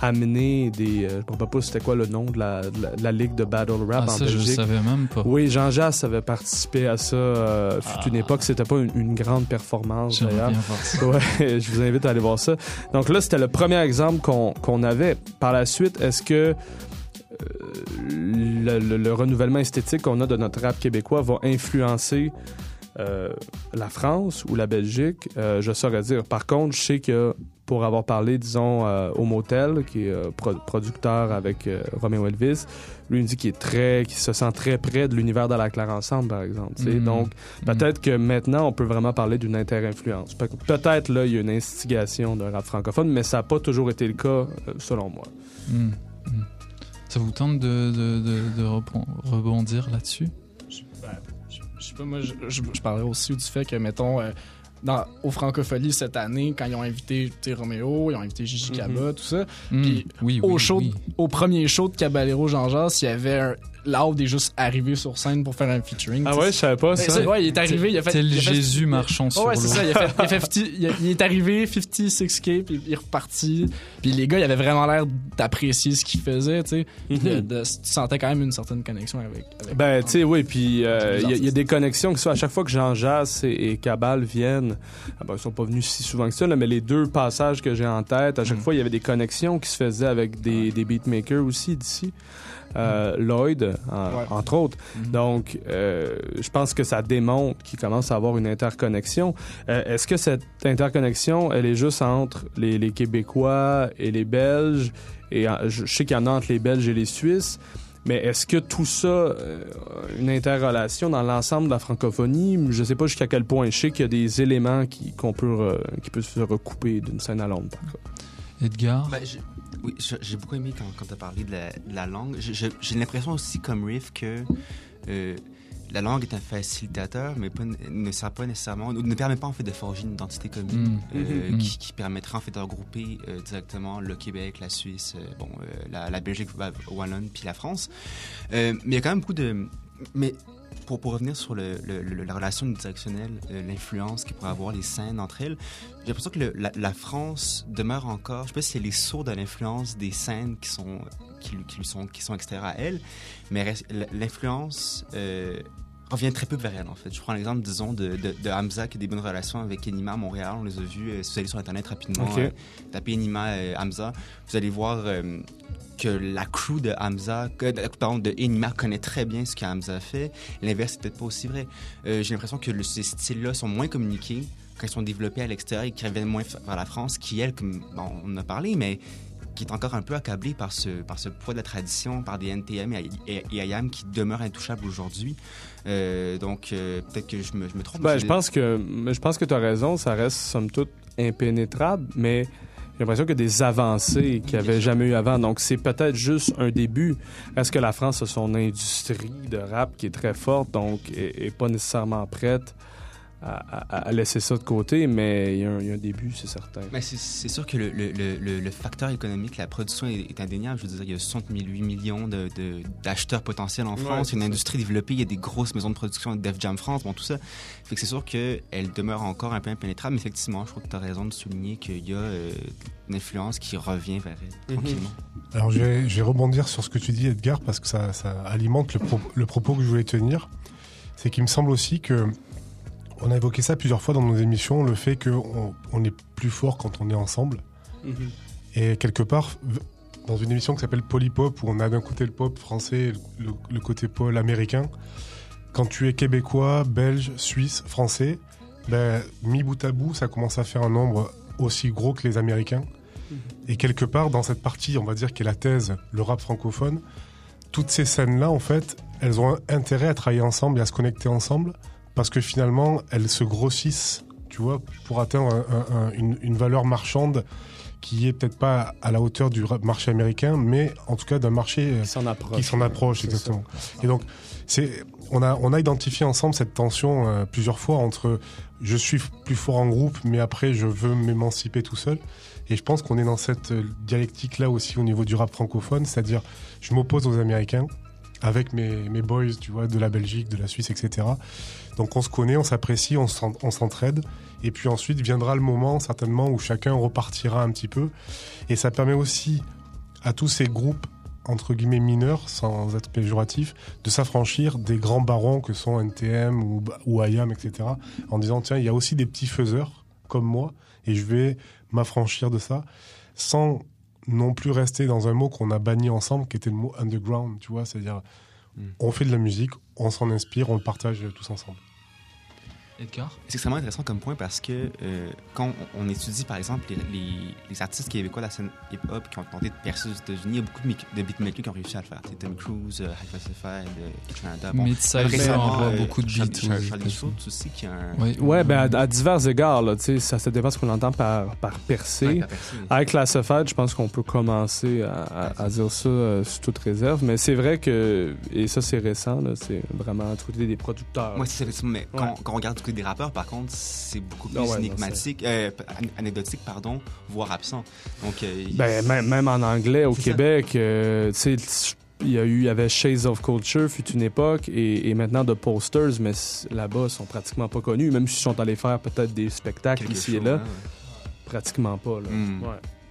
amener des... Euh, je ne sais pas, pas c'était quoi le nom de la, de la, de la ligue de battle rap ah, en ça, Belgique. Ça, je ne savais même pas. Oui, Jean Jass avait participé à ça. Euh, ah. Fut une époque, c'était pas une, une grande performance. J'aimerais d'ailleurs. Bien voir ça. Ouais, je vous invite à aller voir ça. Donc là, c'était le premier exemple qu'on, qu'on avait. Par la suite, est-ce que euh, le, le, le renouvellement esthétique qu'on a de notre rap québécois va influencer euh, la France ou la Belgique? Euh, je saurais dire. Par contre, je sais que pour avoir parlé, disons, euh, au Motel, qui est euh, pro- producteur avec euh, Roméo Elvis, lui, il me dit qu'il est très, qu'il se sent très près de l'univers de la Claire Ensemble, par exemple. Mmh. Donc, peut-être mmh. que maintenant, on peut vraiment parler d'une inter-influence. Pe- peut-être, là, il y a une instigation d'un rap francophone, mais ça n'a pas toujours été le cas, euh, selon moi. Mmh. Mmh. Ça vous tente de, de, de, de rebondir là-dessus? Je, ben, je, je sais pas, moi, je, je, je parlais aussi du fait que, mettons... Euh, Dans, aux Francofolies cette année, quand ils ont invité Roméo, ils ont invité Gigi Cabot, mm-hmm. tout ça. Mm. Puis oui, au, oui, show, oui. au premier show de Caballero Jean-Jacques, il y avait un. Loud est juste arrivé sur scène pour faire un featuring. Ah t'sais. Ouais, je savais pas ça. Ouais, il est arrivé, il a fait. Tel il a fait... Jésus marchant sur l'eau. Ouais, c'est ça. Il, a fait, il, a fait cinquante, il, a, il est arrivé, cinquante-six K, puis il est reparti. Puis les gars, ils avaient vraiment l'air d'apprécier ce qu'il faisait, tu sais. Mm-hmm. Tu sentais quand même une certaine connexion avec. avec ben, tu sais, oui, puis il euh, y, y a des connexions qui sont à chaque fois que Jean Jass et, et Cabal viennent. Ah ben, ils sont pas venus si souvent que ça, là, mais les deux passages que j'ai en tête, à chaque mm. fois, il y avait des connexions qui se faisaient avec des, des beatmakers aussi d'ici. Euh, Lloyd, en, ouais. entre autres. Mm-hmm. Donc, euh, je pense que ça démontre qu'il commence à avoir une interconnexion. Euh, est-ce que cette interconnexion, elle est juste entre les, les Québécois et les Belges? Et je, je sais qu'il y en a entre les Belges et les Suisses, mais est-ce que tout ça, euh, une interrelation dans l'ensemble de la francophonie? Je ne sais pas jusqu'à quel point. Je sais qu'il y a des éléments qui, qu'on peut, euh, qui peuvent se recouper d'une scène à l'autre. Edgar? Ben, je... Oui, je, j'ai beaucoup aimé quand, quand tu as parlé de la, de la langue. Je, je, j'ai l'impression aussi, comme Riff, que euh, la langue est un facilitateur, mais pas, ne sert pas nécessairement, ne permet pas en fait de forger une identité commune mmh. Euh, mmh. Qui, qui permettra en fait de regrouper euh, directement le Québec, la Suisse, euh, bon, euh, la, la Belgique, Wallonne, puis la France. Euh, mais il y a quand même beaucoup de... Mais, Pour, pour revenir sur le, le, le, la relation unidirectionnelle, euh, l'influence qu'il pourrait avoir, les scènes entre elles, j'ai l'impression que le, la, la France demeure encore, je ne sais pas si elle est sourde à l'influence des scènes qui sont, qui, qui sont, qui sont extérieures à elle, mais reste, l'influence euh, revient très peu vers elle, en fait. Je prends l'exemple, disons, de, de, de Hamza qui a des bonnes relations avec Enima à Montréal. On les a vus, euh, si vous allez sur Internet rapidement, okay. euh, tapez Enima, euh, Hamza, vous allez voir... Euh, que la crew de Hamza, que, pardon, de Enima connaît très bien ce que Hamza fait. L'inverse, c'est peut-être pas aussi vrai. Euh, j'ai l'impression que le, ces styles-là sont moins communiqués quand ils sont développés à l'extérieur et qu'ils reviennent moins vers la France, qui, elle, comme bon, on a parlé, mais qui est encore un peu accablée par ce, par ce poids de la tradition, par des N T M et, et, et I A M qui demeurent intouchables aujourd'hui. Euh, donc, euh, peut-être que je me, je me trompe. Ben, je, pense que, je pense que tu as raison, ça reste, somme toute, impénétrable, mais... j'ai l'impression que des avancées qu'il n'y avait jamais eu avant. Donc, c'est peut-être juste un début. Est-ce que la France a son industrie de rap qui est très forte, donc est, est pas nécessairement prête à, à laisser ça de côté, mais il y a un, il y a un début, c'est certain. Mais c'est, c'est sûr que le, le, le, le facteur économique, la production est, est indéniable. Je veux dire, il y a soixante-huit millions de, de, d'acheteurs potentiels en France. Ouais, il y a une ça. industrie développée, il y a des grosses maisons de production, Def Jam France, bon, tout ça. Fait que c'est sûr qu'elle demeure encore un peu impénétrable, mais effectivement, je crois que tu as raison de souligner qu'il y a euh, une influence qui revient vers elle, tranquillement. Mm-hmm. Alors, je vais, je vais rebondir sur ce que tu dis, Edgar, parce que ça, ça alimente le, pro, le propos que je voulais tenir. C'est qu'il me semble aussi que on a évoqué ça plusieurs fois dans nos émissions, le fait qu'on on est plus fort quand on est ensemble. Mmh. Et quelque part, dans une émission qui s'appelle Polypop, où on a d'un côté le pop français, le, le côté pop américain, quand tu es québécois, belge, suisse, français, ben, mis bout à bout, ça commence à faire un nombre aussi gros que les Américains. Mmh. Et quelque part, dans cette partie, on va dire, qui est la thèse, le rap francophone, toutes ces scènes-là, en fait, elles ont intérêt à travailler ensemble et à se connecter ensemble, parce que finalement, elles se grossissent, tu vois, pour atteindre un, un, un, une, une valeur marchande qui est peut-être pas à la hauteur du marché américain, mais en tout cas d'un marché qui s'en approche, qui s'en approche exactement. Et donc, c'est, on a, on a identifié ensemble cette tension euh, plusieurs fois entre je suis plus fort en groupe, mais après je veux m'émanciper tout seul. Et je pense qu'on est dans cette dialectique-là aussi au niveau du rap francophone, c'est-à-dire je m'oppose aux Américains, avec mes, mes boys, tu vois, de la Belgique, de la Suisse, et cetera. Donc on se connaît, on s'apprécie, on, s'en, on s'entraide. Et puis ensuite viendra le moment, certainement, où chacun repartira un petit peu. Et ça permet aussi à tous ces groupes, entre guillemets mineurs, sans être péjoratif, de s'affranchir des grands barons que sont N T M ou, ou I A M, et cetera. En disant, tiens, il y a aussi des petits faiseurs, comme moi, et je vais m'affranchir de ça, sans non plus rester dans un mot qu'on a banni ensemble, qui était le mot underground, tu vois, c'est-à-dire mm. on fait de la musique, on s'en inspire, on le partage tous ensemble. Edgar? C'est extrêmement intéressant comme point, parce que euh, quand on étudie par exemple les, les, les artistes québécois de la scène hip-hop qui ont tenté de percer aux États-Unis, il y a beaucoup de, mi- de beatmakers qui ont réussi à le faire. C'est Tom Cruise, euh, High Classified, Canada. Bon, Nit-Sizer envoie euh, beaucoup de beats. Charlie Schultz aussi qui a un... Oui, ouais, ben, à, à divers égards, là, ça, ça dépend ce qu'on entend par, par percer. Ouais, High Classified, je pense qu'on peut commencer à, à, à dire ça euh, sous toute réserve, mais c'est vrai que, et ça c'est récent, là, c'est vraiment trouver des producteurs. Moi, c'est récent, mais quand, ouais. quand on regarde des rappeurs, par contre, c'est beaucoup plus ouais, énigmatique, euh, anecdotique, pardon, voire absent. Donc, euh, ben, même, même en anglais, au Québec, euh, tu sais, il y a eu, il y avait Shades of Culture, fut une époque, et, et maintenant The Posters, mais là-bas, ils sont pratiquement pas connus, même s'ils sont allés faire peut-être des spectacles Quelque ici chose, et là, hein, ouais. pratiquement pas, là. Mm. Ouais.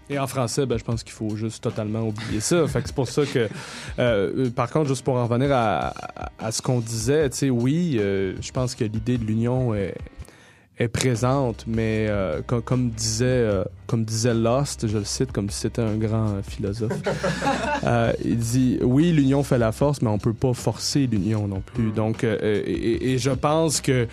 Et en français, ben, je pense qu'il faut juste totalement oublier ça. Fait que c'est pour ça que, euh, par contre, juste pour en revenir à, à, à ce qu'on disait, tu sais, oui, euh, je pense que l'idée de l'union est, est présente, mais euh, com- comme disait, euh, comme disait Lost, je le cite comme si c'était un grand euh, philosophe. euh, il dit oui, l'union fait la force, mais on peut pas forcer l'union non plus. Donc, euh, et, et je pense que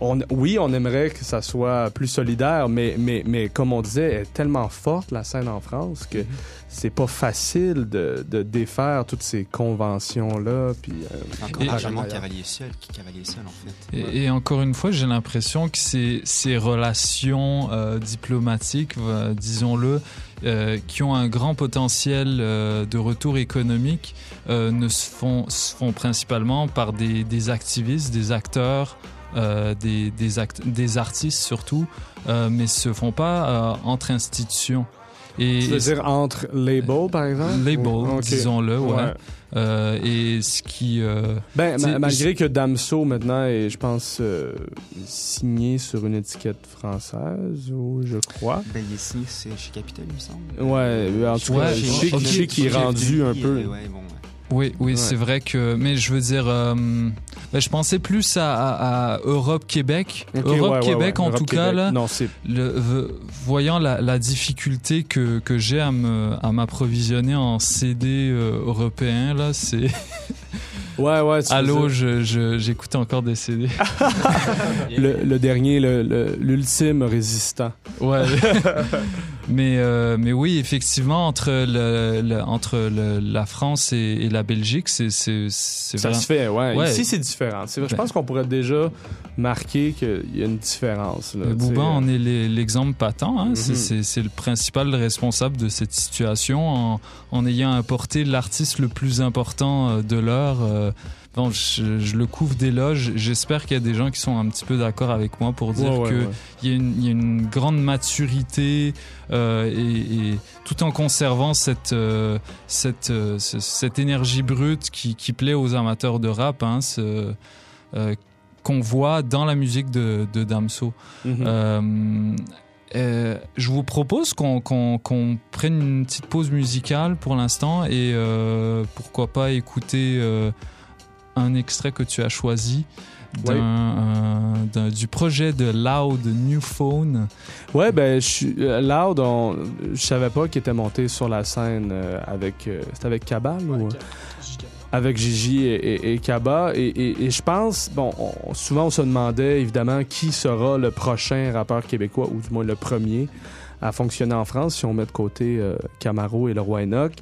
On, oui, on aimerait que ça soit plus solidaire, mais, mais, mais comme on disait, elle est tellement forte, la scène en France, que mm-hmm. c'est pas facile de, de défaire toutes ces conventions-là. Puis, euh, encore largement cavalier seul, qui cavalier seul, en fait. Et, et encore une fois, j'ai l'impression que ces, ces relations euh, diplomatiques, euh, disons-le, Euh, qui ont un grand potentiel euh, de retour économique euh, ne se font, se font principalement par des, des activistes, des acteurs, euh, des, des, act- des artistes surtout, euh, mais se font pas euh, entre institutions. Et, tu veux dire entre labels, par exemple? Labels, okay. disons-le, ouais. ouais. Euh, et ce qui... Euh, ben, ma- malgré que Damso, maintenant, est, je pense, euh, signé sur une étiquette française, ou je crois. Ben, il est signé chez Capitol, il me semble. Ouais, en tout cas, je sais qu'il est rendu un peu... Oui, oui, ouais. c'est vrai que... Mais je veux dire... Euh, ben, je pensais plus à, à, à Europe-Québec. Okay, Europe-Québec, ouais, ouais, ouais. en Europe tout Québec. cas, là, non, c'est... Le, voyant la, la difficulté que, que j'ai à, me, à m'approvisionner en C D européen, là, c'est... Ouais, ouais. Allô, je, je, j'écoute encore des C D. le, le dernier, le, le, l'ultime résistant. Ouais. Mais, euh, mais oui, effectivement, entre, le, le, entre le, la France et, et la Belgique, c'est, c'est, c'est ça vraiment... se fait, ouais. ouais. Ici, c'est différent. C'est vrai, ben... Je pense qu'on pourrait déjà marquer qu'il y a une différence. Là, Booba en est les, l'exemple patent. Hein? Mm-hmm. C'est, c'est, c'est le principal responsable de cette situation en, en ayant importé l'artiste le plus important de l'heure. Euh, Bon, je, je le couvre d'éloges. J'espère qu'il y a des gens qui sont un petit peu d'accord avec moi pour dire ouais, que ouais, ouais. Il y a une, il y a une grande maturité euh, et, et tout en conservant cette euh, cette euh, ce, cette énergie brute qui qui plaît aux amateurs de rap, hein, ce, euh, qu'on voit dans la musique de, de Damso. Mm-hmm. Euh, Euh, je vous propose qu'on, qu'on, qu'on prenne une petite pause musicale pour l'instant et euh, pourquoi pas écouter euh, un extrait que tu as choisi d'un, oui. euh, d'un, du projet de Loud, New Phone. Ouais, ben, je, Loud, on, je savais pas qu'il était monté sur la scène avec... C'était avec Cabal ouais, ou... Avec Gigi et, et, et Cabot. Et, et, et je pense, bon, on, souvent on se demandait évidemment qui sera le prochain rappeur québécois, ou du moins le premier à fonctionner en France, si on met de côté euh, Camaro et le Roi Enoch.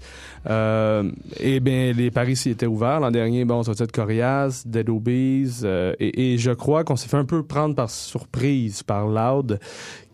Euh, et bien, les paris s'y étaient ouverts. L'an dernier, bon, on sortait de Corias, Dead Obies, euh, et, et je crois qu'on s'est fait un peu prendre par surprise par Loud,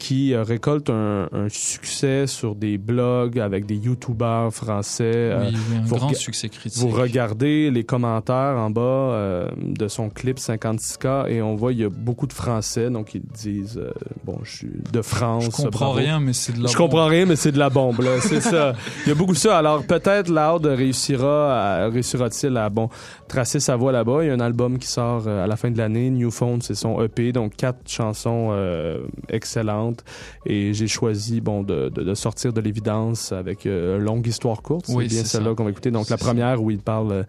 qui euh, récolte un, un succès sur des blogs avec des youtubeurs français. Euh, oui, oui, un grand rega- succès critique. Vous regardez les commentaires en bas euh, de son clip cinquante-six K, et on voit il y a beaucoup de Français, donc ils disent euh, bon, je suis de France. Je comprends bravo. rien, mais c'est de la je bombe. Je comprends rien, mais c'est de la bombe, là. C'est ça. Il y a beaucoup de ça. Alors, peut-être Loud réussira à, réussira-t-il à bon, tracer sa voie là-bas. Il y a un album qui sort à la fin de l'année, New Phone, c'est son E P, donc quatre chansons euh, excellentes, et j'ai choisi bon, de, de, de sortir de l'évidence avec euh, Longue Histoire Courte, c'est oui, bien c'est celle-là ça. Qu'on va écouter, donc c'est la première ça. Où il parle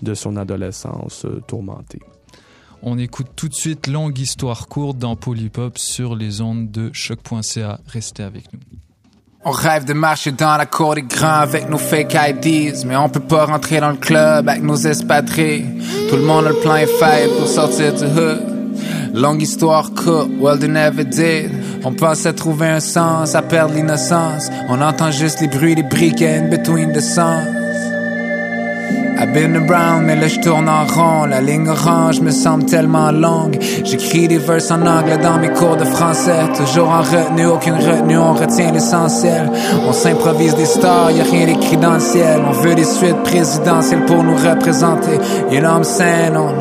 de son adolescence euh, tourmentée. On écoute tout de suite Longue Histoire Courte dans Polypop sur les ondes de choc point c a. Restez avec nous. On rêve de marcher dans la cour des grands avec nos fake I Ds, mais on peut pas rentrer dans le club avec nos expatriés. Tout le monde a le plan est faible pour sortir du hood. Longue histoire courte, well they never did. On pense à trouver un sens, à perdre l'innocence. On entend juste les bruits des briques in between the songs. I've been around, mais là je tourne en rond. La ligne orange me semble tellement longue. J'écris des verses en anglais dans mes cours de français. Toujours en retenue, aucune retenue, on retient l'essentiel. On s'improvise des stars, y'a rien d'écrit dans le ciel. On veut des suites présidentielles pour nous représenter. You know I'm saying, on,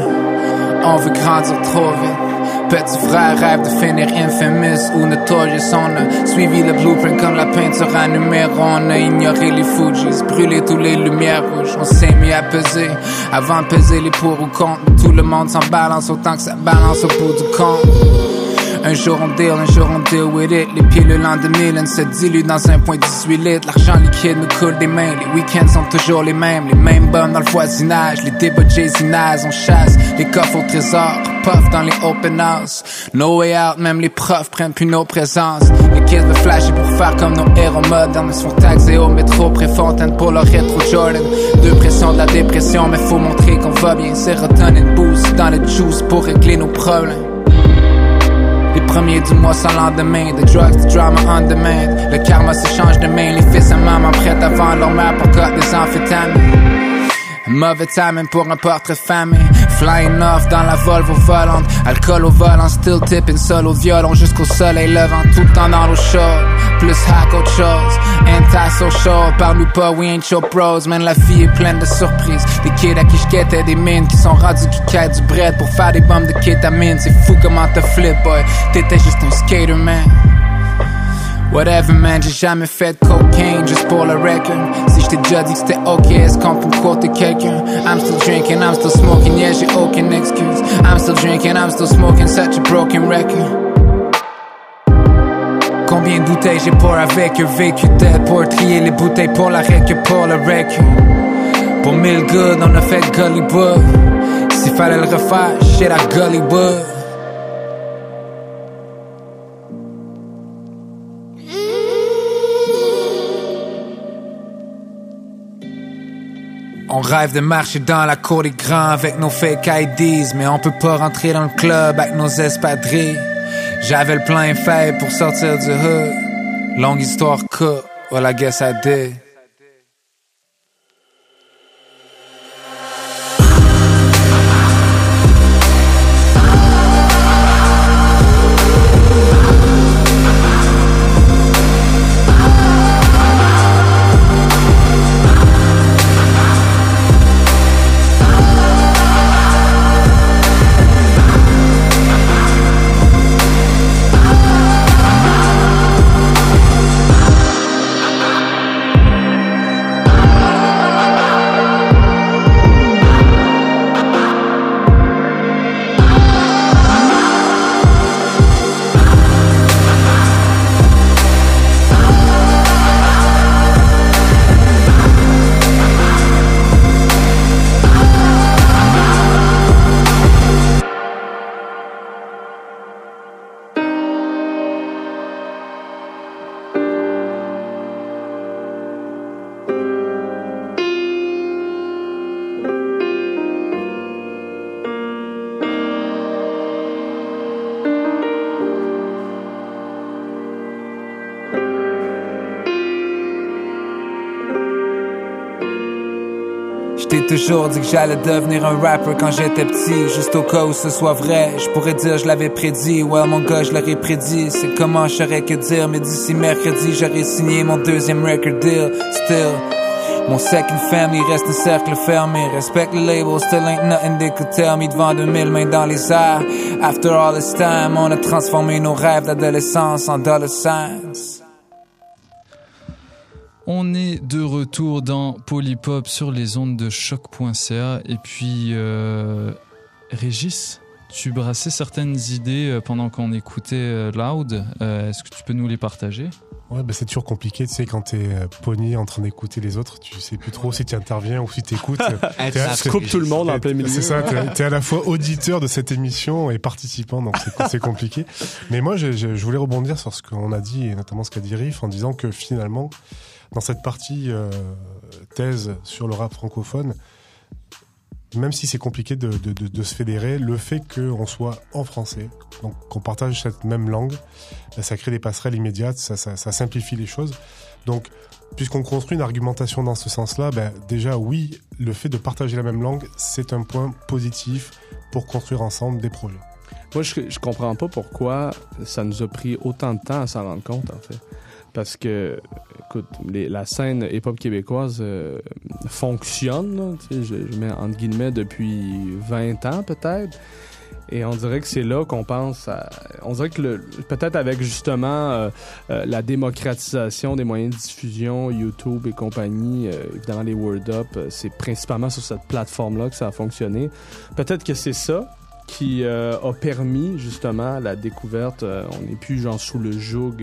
on veut grandir trop vite. Petit frère rêve de finir infamous ou notorious. On a suivi le blueprint comme la peinture à numéro. On a ignoré les Fujis, brûlé tous les lumières rouges. On s'est mis à peser, avant de peser les pour ou contre. Tout le monde s'en balance autant que ça balance au bout du compte. Un jour on deal, un jour on deal with it. Les pilules en deux mille se diluent dans un virgule dix-huit litres. L'argent liquide nous coule des mains. Les week-ends sont toujours les mêmes. Les mêmes bums dans le voisinage. Les débats jay-zinaz, on chasse les coffres au trésor. Puff dans les open house. No way out, même les profs prennent plus nos présences. Les kids veulent flasher pour faire comme nos héros modernes. Ils se font taxer au métro, Préfontaine pour leur rétro Jordan. Deux pressions de la dépression, mais faut montrer qu'on va bien. Sérotonine boost dans le juice pour régler nos problèmes. Les premiers du mois sans lendemain. The drugs, the drama on demand. Le karma s'échange de main. Les fils et maman prêtes à vendre leur mère pour cote des amphétamines. Mauvais timing pour un portrait famé. Flying off dans la Volvo volante. Alcool au volant, still tipping, seul au violon. Jusqu'au soleil levant, tout le temps dans l'eau chaude. Plus hack autre chose, anti-social. Parle-nous pas, we ain't your bros. Man, la vie est pleine de surprises. Des kids à qui j'quêtais des mines qui sont rendus qui quittent du bread pour faire des bombes de kétamine. C'est fou comment te flip, boy. T'étais juste un skater, man. Whatever man, j'ai jamais fait de cocaine, juste pour le record. Si j't'ai déjà dit que c'était ok, est-ce qu'on peut me quoter quelqu'un? I'm still drinking, I'm still smoking, yeah, j'ai aucune excuse. I'm still drinking, I'm still smoking, such a broken record. Combien de bouteilles j'ai pour avec un vécu tête pour trier les bouteilles pour la rec, pour le rec. Pour mille good, on a fait Gollywood. S'il fallait le refaire, shit à Gollywood. On rêve de marcher dans la cour des grands avec nos fake I Ds, mais on peut pas rentrer dans le club avec nos espadrilles. J'avais le plan faible pour sortir du hood. Longue histoire courte, well I guess I did. J'ai toujours dit que j'allais devenir un rapper quand j'étais petit. Juste au cas où ce soit vrai, je pourrais dire je l'avais prédit. Ouais, mon gars, je l'aurais prédit. C'est comment je saurais que dire. Mais d'ici mercredi, j'aurais signé mon deuxième record deal. Still, mon second family reste un cercle fermé. Respect le label, still ain't nothing they could tell me. Devant deux mille mains dans les airs. After all this time, on a transformé nos rêves d'adolescence en dollar signs. On est de retour dans Polypop sur les ondes de choc.ca. Et puis, euh, Régis, tu brassais certaines idées pendant qu'on écoutait Loud. Euh, est-ce que tu peux nous les partager ? Ouais, bah c'est toujours compliqué, tu sais, quand t'es pogné en train d'écouter les autres, tu sais plus trop si tu interviens ou si t'écoutes. Tu coupes tout le monde en plein milieu. C'est ça, t'es, t'es à la fois auditeur de cette émission et participant, donc c'est, c'est compliqué. Mais moi, je, je, je voulais rebondir sur ce qu'on a dit, et notamment ce qu'a dit Riff, en disant que finalement, dans cette partie euh, thèse sur le rap francophone, même si c'est compliqué de, de, de, de se fédérer, le fait qu'on soit en français, donc qu'on partage cette même langue, ça crée des passerelles immédiates, ça, ça, ça simplifie les choses. Donc, puisqu'on construit une argumentation dans ce sens-là, ben, déjà, oui, le fait de partager la même langue, c'est un point positif pour construire ensemble des projets. Moi, je, je comprends pas pourquoi ça nous a pris autant de temps à s'en rendre compte, en fait. Parce que, écoute, les, la scène hip-hop québécoise euh, fonctionne, là, je, je mets entre guillemets, depuis vingt ans peut-être. Et on dirait que c'est là qu'on pense à... On dirait que le, peut-être avec justement euh, euh, la démocratisation des moyens de diffusion, YouTube et compagnie, euh, évidemment les Word Up, euh, c'est principalement sur cette plateforme-là que ça a fonctionné. Peut-être que c'est ça qui euh, a permis justement la découverte. Euh, on n'est plus genre sous le joug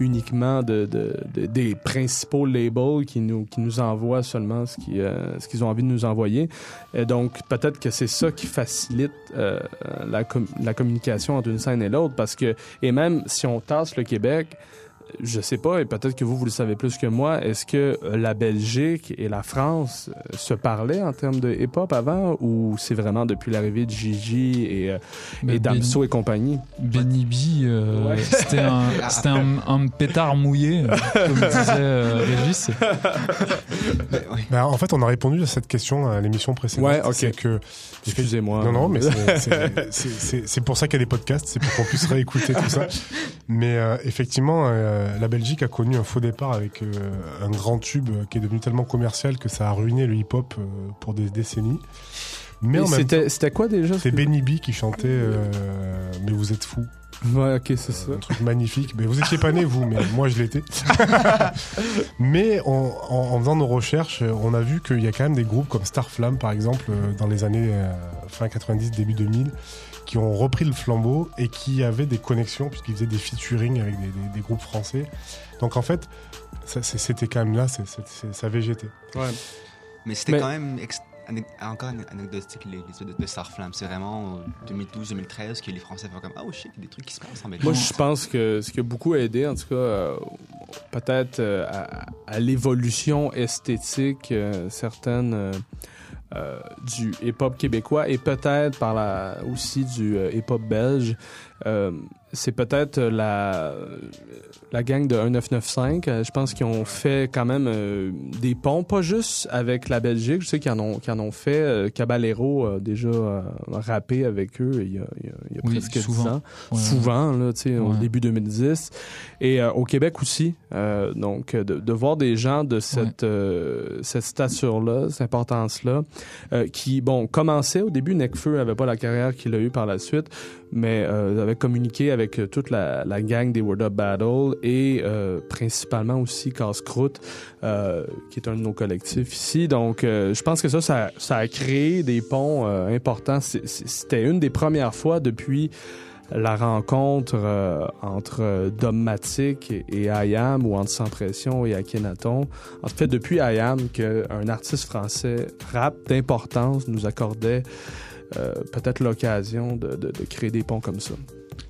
uniquement de, de, de des principaux labels qui nous qui nous envoient seulement ce qui euh, ce qu'ils ont envie de nous envoyer. Et donc peut-être que c'est ça qui facilite euh, la com- la communication entre une scène et l'autre, parce que et même si on tasse le Québec, je sais pas, et peut-être que vous, vous le savez plus que moi, est-ce que la Belgique et la France se parlaient en termes de hip-hop avant, ou c'est vraiment depuis l'arrivée de Gigi et, et Damso Benny, et compagnie? Benny B, euh, ouais. c'était, un, c'était un, un pétard mouillé, comme disait euh, Régis. Ben, en fait, on a répondu à cette question à l'émission précédente. Ouais, okay. C'est que, excusez-moi. Non, non, mais c'est, c'est, c'est, c'est, c'est pour ça qu'il y a des podcasts, c'est pour qu'on puisse réécouter tout ça. Mais euh, effectivement... Euh, la Belgique a connu un faux départ avec euh, un grand tube qui est devenu tellement commercial que ça a ruiné le hip-hop euh, pour des décennies. Mais en même temps, c'était quoi déjà? C'était Benny B qui chantait euh, « Mais vous êtes fous ». Ouais, ok, c'est euh, ça. Un truc magnifique. Mais vous étiez pas nés, vous, mais moi, je l'étais. Mais on, en, en faisant nos recherches, on a vu qu'il y a quand même des groupes comme Starflamme, par exemple, dans les années euh, fin quatre-vingt-dix, début deux mille, qui ont repris le flambeau et qui avaient des connexions, puisqu'ils faisaient des featuring avec des, des, des groupes français. Donc, en fait, ça, c'était quand même là, c'est, c'est, c'est, ça végétait. Ouais. Mais c'était mais... quand même... Ex- Encore une anecdotique, les études de Starflamme, c'est vraiment deux mille douze deux mille treize que les Français font comme « Ah, oh shit, il y a des trucs qui se passent en Belgique. » Moi, je pense que ce qui a beaucoup aidé, en tout cas, euh, peut-être euh, à, à l'évolution esthétique euh, certaine euh, euh, du hip-hop québécois et peut-être par la, aussi du euh, hip-hop belge, Euh, c'est peut-être la, la gang de dix-neuf cent quatre-vingt-quinze. Je pense qu'ils ont fait quand même euh, des ponts, pas juste avec la Belgique. Je sais qu'ils en ont, qu'ils en ont fait. Euh, Caballero a déjà euh, rappé avec eux il y a, il y a, il y a oui, presque souvent. dix ans. Ouais. Souvent, là, tu sais, ouais. Au début deux mille dix. Et euh, au Québec aussi. Euh, donc, de, de voir des gens de cette, ouais. euh, cette stature-là, cette importance-là, euh, qui, bon, commençaient au début. Nekfeu n'avait pas la carrière qu'il a eue par la suite, mais euh, avait communiqué avec euh, toute la, la gang des Word Up Battle et euh, principalement aussi Casse-Croûte, euh, qui est un de nos collectifs ici. Donc, euh, je pense que ça, ça, ça a créé des ponts euh, importants. C'est, c'était une des premières fois depuis la rencontre euh, entre Dogmatic et, et I A M, ou entre Sans Pression et Akhenaton. En fait, depuis I A M, qu'un artiste français rap d'importance nous accordait Euh, peut-être l'occasion de, de, de créer des ponts comme ça.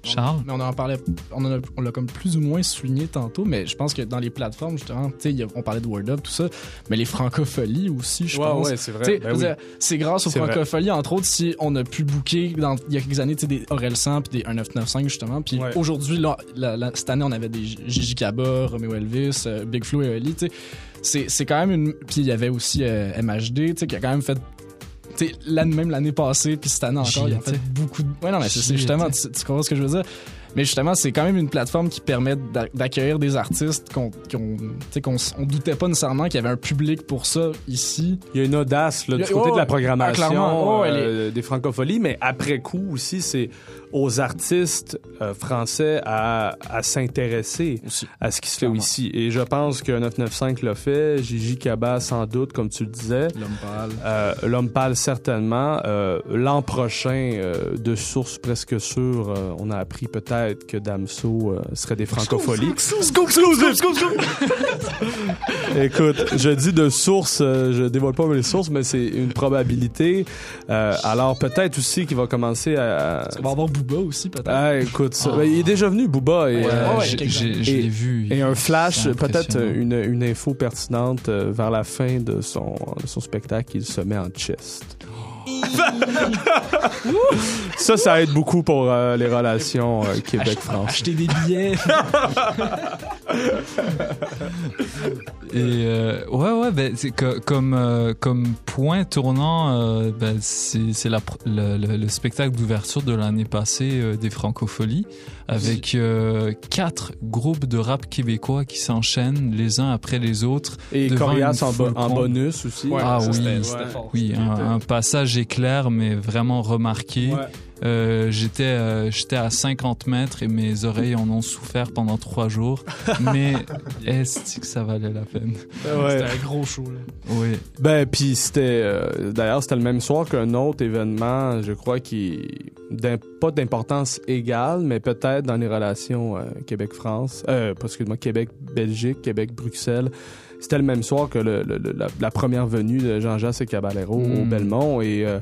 Charles? Mais on en parlait, on, en a, on l'a comme plus ou moins souligné tantôt, mais je pense que dans les plateformes, justement, tu sais, on parlait de Word Up, tout ça, mais les Francofolies aussi, je ouais, pense. Ouais, c'est vrai. Ben oui. C'est grâce aux c'est Francofolies, vrai. Entre autres, si on a pu booker dans, il y a quelques années, tu sais, des Orelsan puis des dix-neuf cent quatre-vingt-quinze, justement. Puis ouais. Aujourd'hui, là, la, la, cette année, on avait des Gigi Cabot, Romeo Elvis, euh, Big Flo et Oli, tu sais. C'est, c'est quand même une. Puis il y avait aussi euh, M H D, tu sais, qui a quand même fait. T'sais, l'année, même l'année passée, puis cette année encore, il y a fait beaucoup de... Ouais, non, mais c'est, c'est justement, tu, tu comprends ce que je veux dire? Mais justement, c'est quand même une plateforme qui permet d'a- d'accueillir des artistes qu'on, qu'on, qu'on on doutait pas nécessairement qu'il y avait un public pour ça ici. Il y a une audace là, du a, côté oh, de la programmation oh, euh, est... des Francofolies, mais après coup aussi, c'est aux artistes euh, français à, à s'intéresser aussi, à ce qui se fait ici. Et je pense que neuf cent quatre-vingt-quinze l'a fait, Gigi Cabot sans doute, comme tu le disais. L'homme pâle. Euh, l'homme pâle, certainement. Euh, l'an prochain, euh, de source presque sûre, euh, on a appris peut-être que Damso euh, serait des Francofolies. Scoop, scoop, scoop, scoop. Écoute, je dis de source, euh, je dévoile pas les sources, mais c'est une probabilité. Euh, alors peut-être aussi qu'il va commencer à. On va avoir Booba aussi peut-être. Ah, écoute, ça, oh. Ben, il est déjà venu Booba et ouais, euh, ouais, j'ai, j'ai, j'ai et, vu. Et un flash, peut-être une, une info pertinente euh, vers la fin de son, son spectacle, il se met en chest. ça, ça aide beaucoup pour euh, les relations euh, Québec-France. Acheter des billets. Et euh, ouais, ouais, ben, c'est que, comme, euh, comme point tournant, euh, ben, c'est, c'est la, le, le, le spectacle d'ouverture de l'année passée euh, des Francofolies, avec euh, quatre groupes de rap québécois qui s'enchaînent les uns après les autres. Et Corias en, bo- en bonus aussi. Ouais, ah oui, c'était, c'était fort, oui, un, un passage éclair, mais vraiment remarqué. Ouais. Euh, j'étais, euh, j'étais à cinquante mètres et mes oreilles en ont souffert pendant trois jours. Mais est-ce que ça valait la peine? Ouais. C'était un gros show, là. Oui. Ben, puis c'était... Euh, d'ailleurs, c'était le même soir qu'un autre événement, je crois, qui... D'im- pas d'importance égale, mais peut-être dans les relations euh, Québec-France... Euh, pas, excuse-moi, Québec-Belgique, Québec-Bruxelles. C'était le même soir que le, le, la, la première venue de Jean-Jacques et Caballero mmh. au Belmont. Et, euh,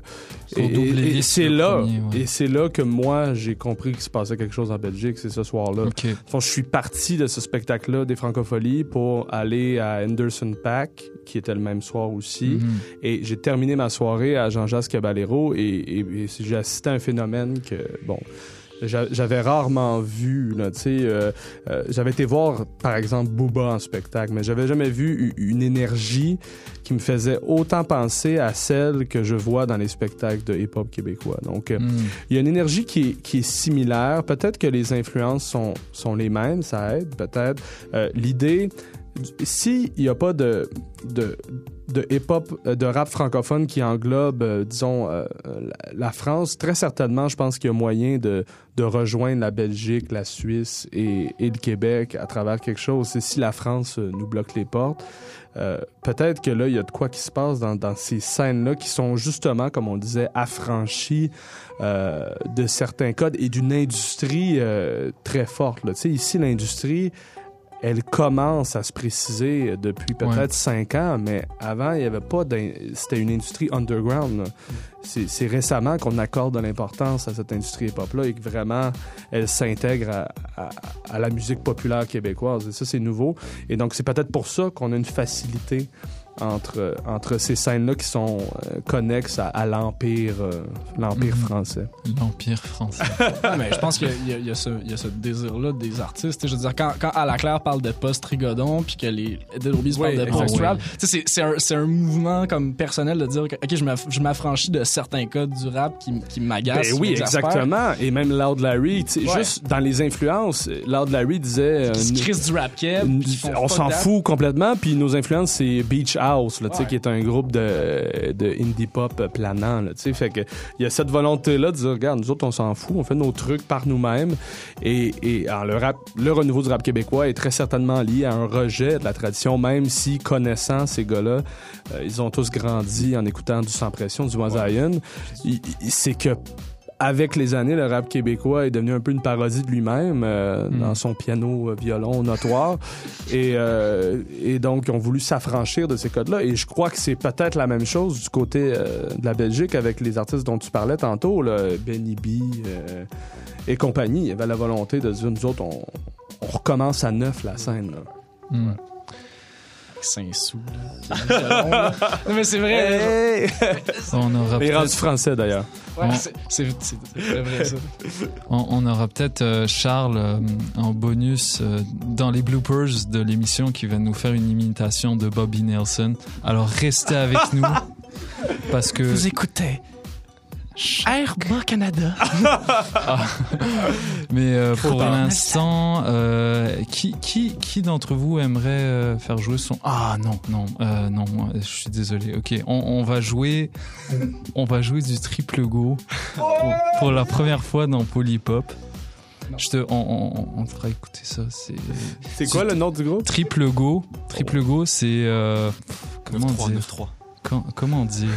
et, et, et, c'est là, premier, ouais. et c'est là que moi, j'ai compris qu'il se passait quelque chose en Belgique. C'est ce soir-là. Okay. Enfin, je suis parti de ce spectacle-là des Francofolies pour aller à Anderson Paak, qui était le même soir aussi. Mmh. Et j'ai terminé ma soirée à Jean-Jacques Caballero et, et, et j'ai assisté à un phénomène que... bon. J'avais rarement vu, là, tu sais, euh, euh, j'avais été voir, par exemple, Booba en spectacle, mais j'avais jamais vu une énergie qui me faisait autant penser à celle que je vois dans les spectacles de hip-hop québécois. Donc, euh, mm. il y a une énergie qui, qui est similaire. Peut-être que les influences sont, sont les mêmes, ça aide, peut-être. Euh, l'idée, s'il n'y a pas de... de de hip-hop, de rap francophone qui englobe, euh, disons, euh, la France, très certainement, je pense qu'il y a moyen de, de rejoindre la Belgique, la Suisse et, et le Québec à travers quelque chose. Et si la France nous bloque les portes, euh, peut-être que là, il y a de quoi qui se passe dans, dans ces scènes-là qui sont justement, comme on disait, affranchies euh, de certains codes et d'une industrie euh, très forte. Tu sais, ici, l'industrie... elle commence à se préciser depuis peut-être cinq ouais. ans, mais avant, il n'y avait pas... d'in... C'était une industrie underground. C'est, c'est récemment qu'on accorde de l'importance à cette industrie hip-hop-là et que vraiment, elle s'intègre à, à, à la musique populaire québécoise. Et ça, c'est nouveau. Et donc, c'est peut-être pour ça qu'on a une facilité entre, entre ces scènes-là qui sont euh, connexes à, à l'Empire, euh, l'Empire mmh. français. L'Empire français. Mais je pense qu'il y a, il y a ce, il y a ce désir-là des artistes. Je veux dire, quand, quand Alaclaire parle de post-Rigodon, puis que les Dead Obies oui, parlent de post-rap, oh, oui. c'est, c'est, un, c'est un mouvement comme personnel de dire que okay, je, m'aff, je m'affranchis de certains codes du rap qui, qui m'agacent. Ben oui, exactement. Et même Loud Larry, ouais. juste dans les influences, Loud Larry disait... Euh, qui se crisse du rap cap. On s'en fout complètement, puis nos influences, c'est Beach House. House, là, ouais. qui est un groupe de, de indie pop planant. Là, fait que il y a cette volonté-là de dire, regarde, nous autres, on s'en fout, on fait nos trucs par nous-mêmes. Et, et alors, le, rap, le renouveau du rap québécois est très certainement lié à un rejet de la tradition, même si, connaissant ces gars-là, euh, ils ont tous grandi en écoutant du Sans Pression, du One Zion. Ouais. C'est que avec les années, le rap québécois est devenu un peu une parodie de lui-même euh, mm. dans son piano-violon notoire. et, euh, et donc, ils ont voulu s'affranchir de ces codes-là. Et je crois que c'est peut-être la même chose du côté euh, de la Belgique avec les artistes dont tu parlais tantôt, là, Benny B euh, et compagnie. Il y avait la volonté de dire, nous autres, on, on recommence à neuf la scène. Là. Mm. cinq sous là. Non mais c'est vrai. Hey! On aura les peut-être... français d'ailleurs. Ouais, on... c'est, c'est, c'est, c'est vrai ça. On, on aura peut-être euh, Charles euh, en bonus euh, dans les bloopers de l'émission qui va nous faire une imitation de Bobby Nelson. Alors restez avec nous parce que vous écoutez Air Bas Canada. ah. Mais euh, pour l'instant, euh, qui, qui, qui d'entre vous aimerait euh, faire jouer son... Ah non, non, euh, non, je suis désolé. Ok, on, on va jouer, on va jouer du triple go pour, pour la première fois dans Polypop. Je te, on, on, on te fera écouter ça. C'est, c'est quoi le nom du groupe? Triple go, triple go, c'est euh, comment neuf trois, on dit neuf trois. Quand, comment dire?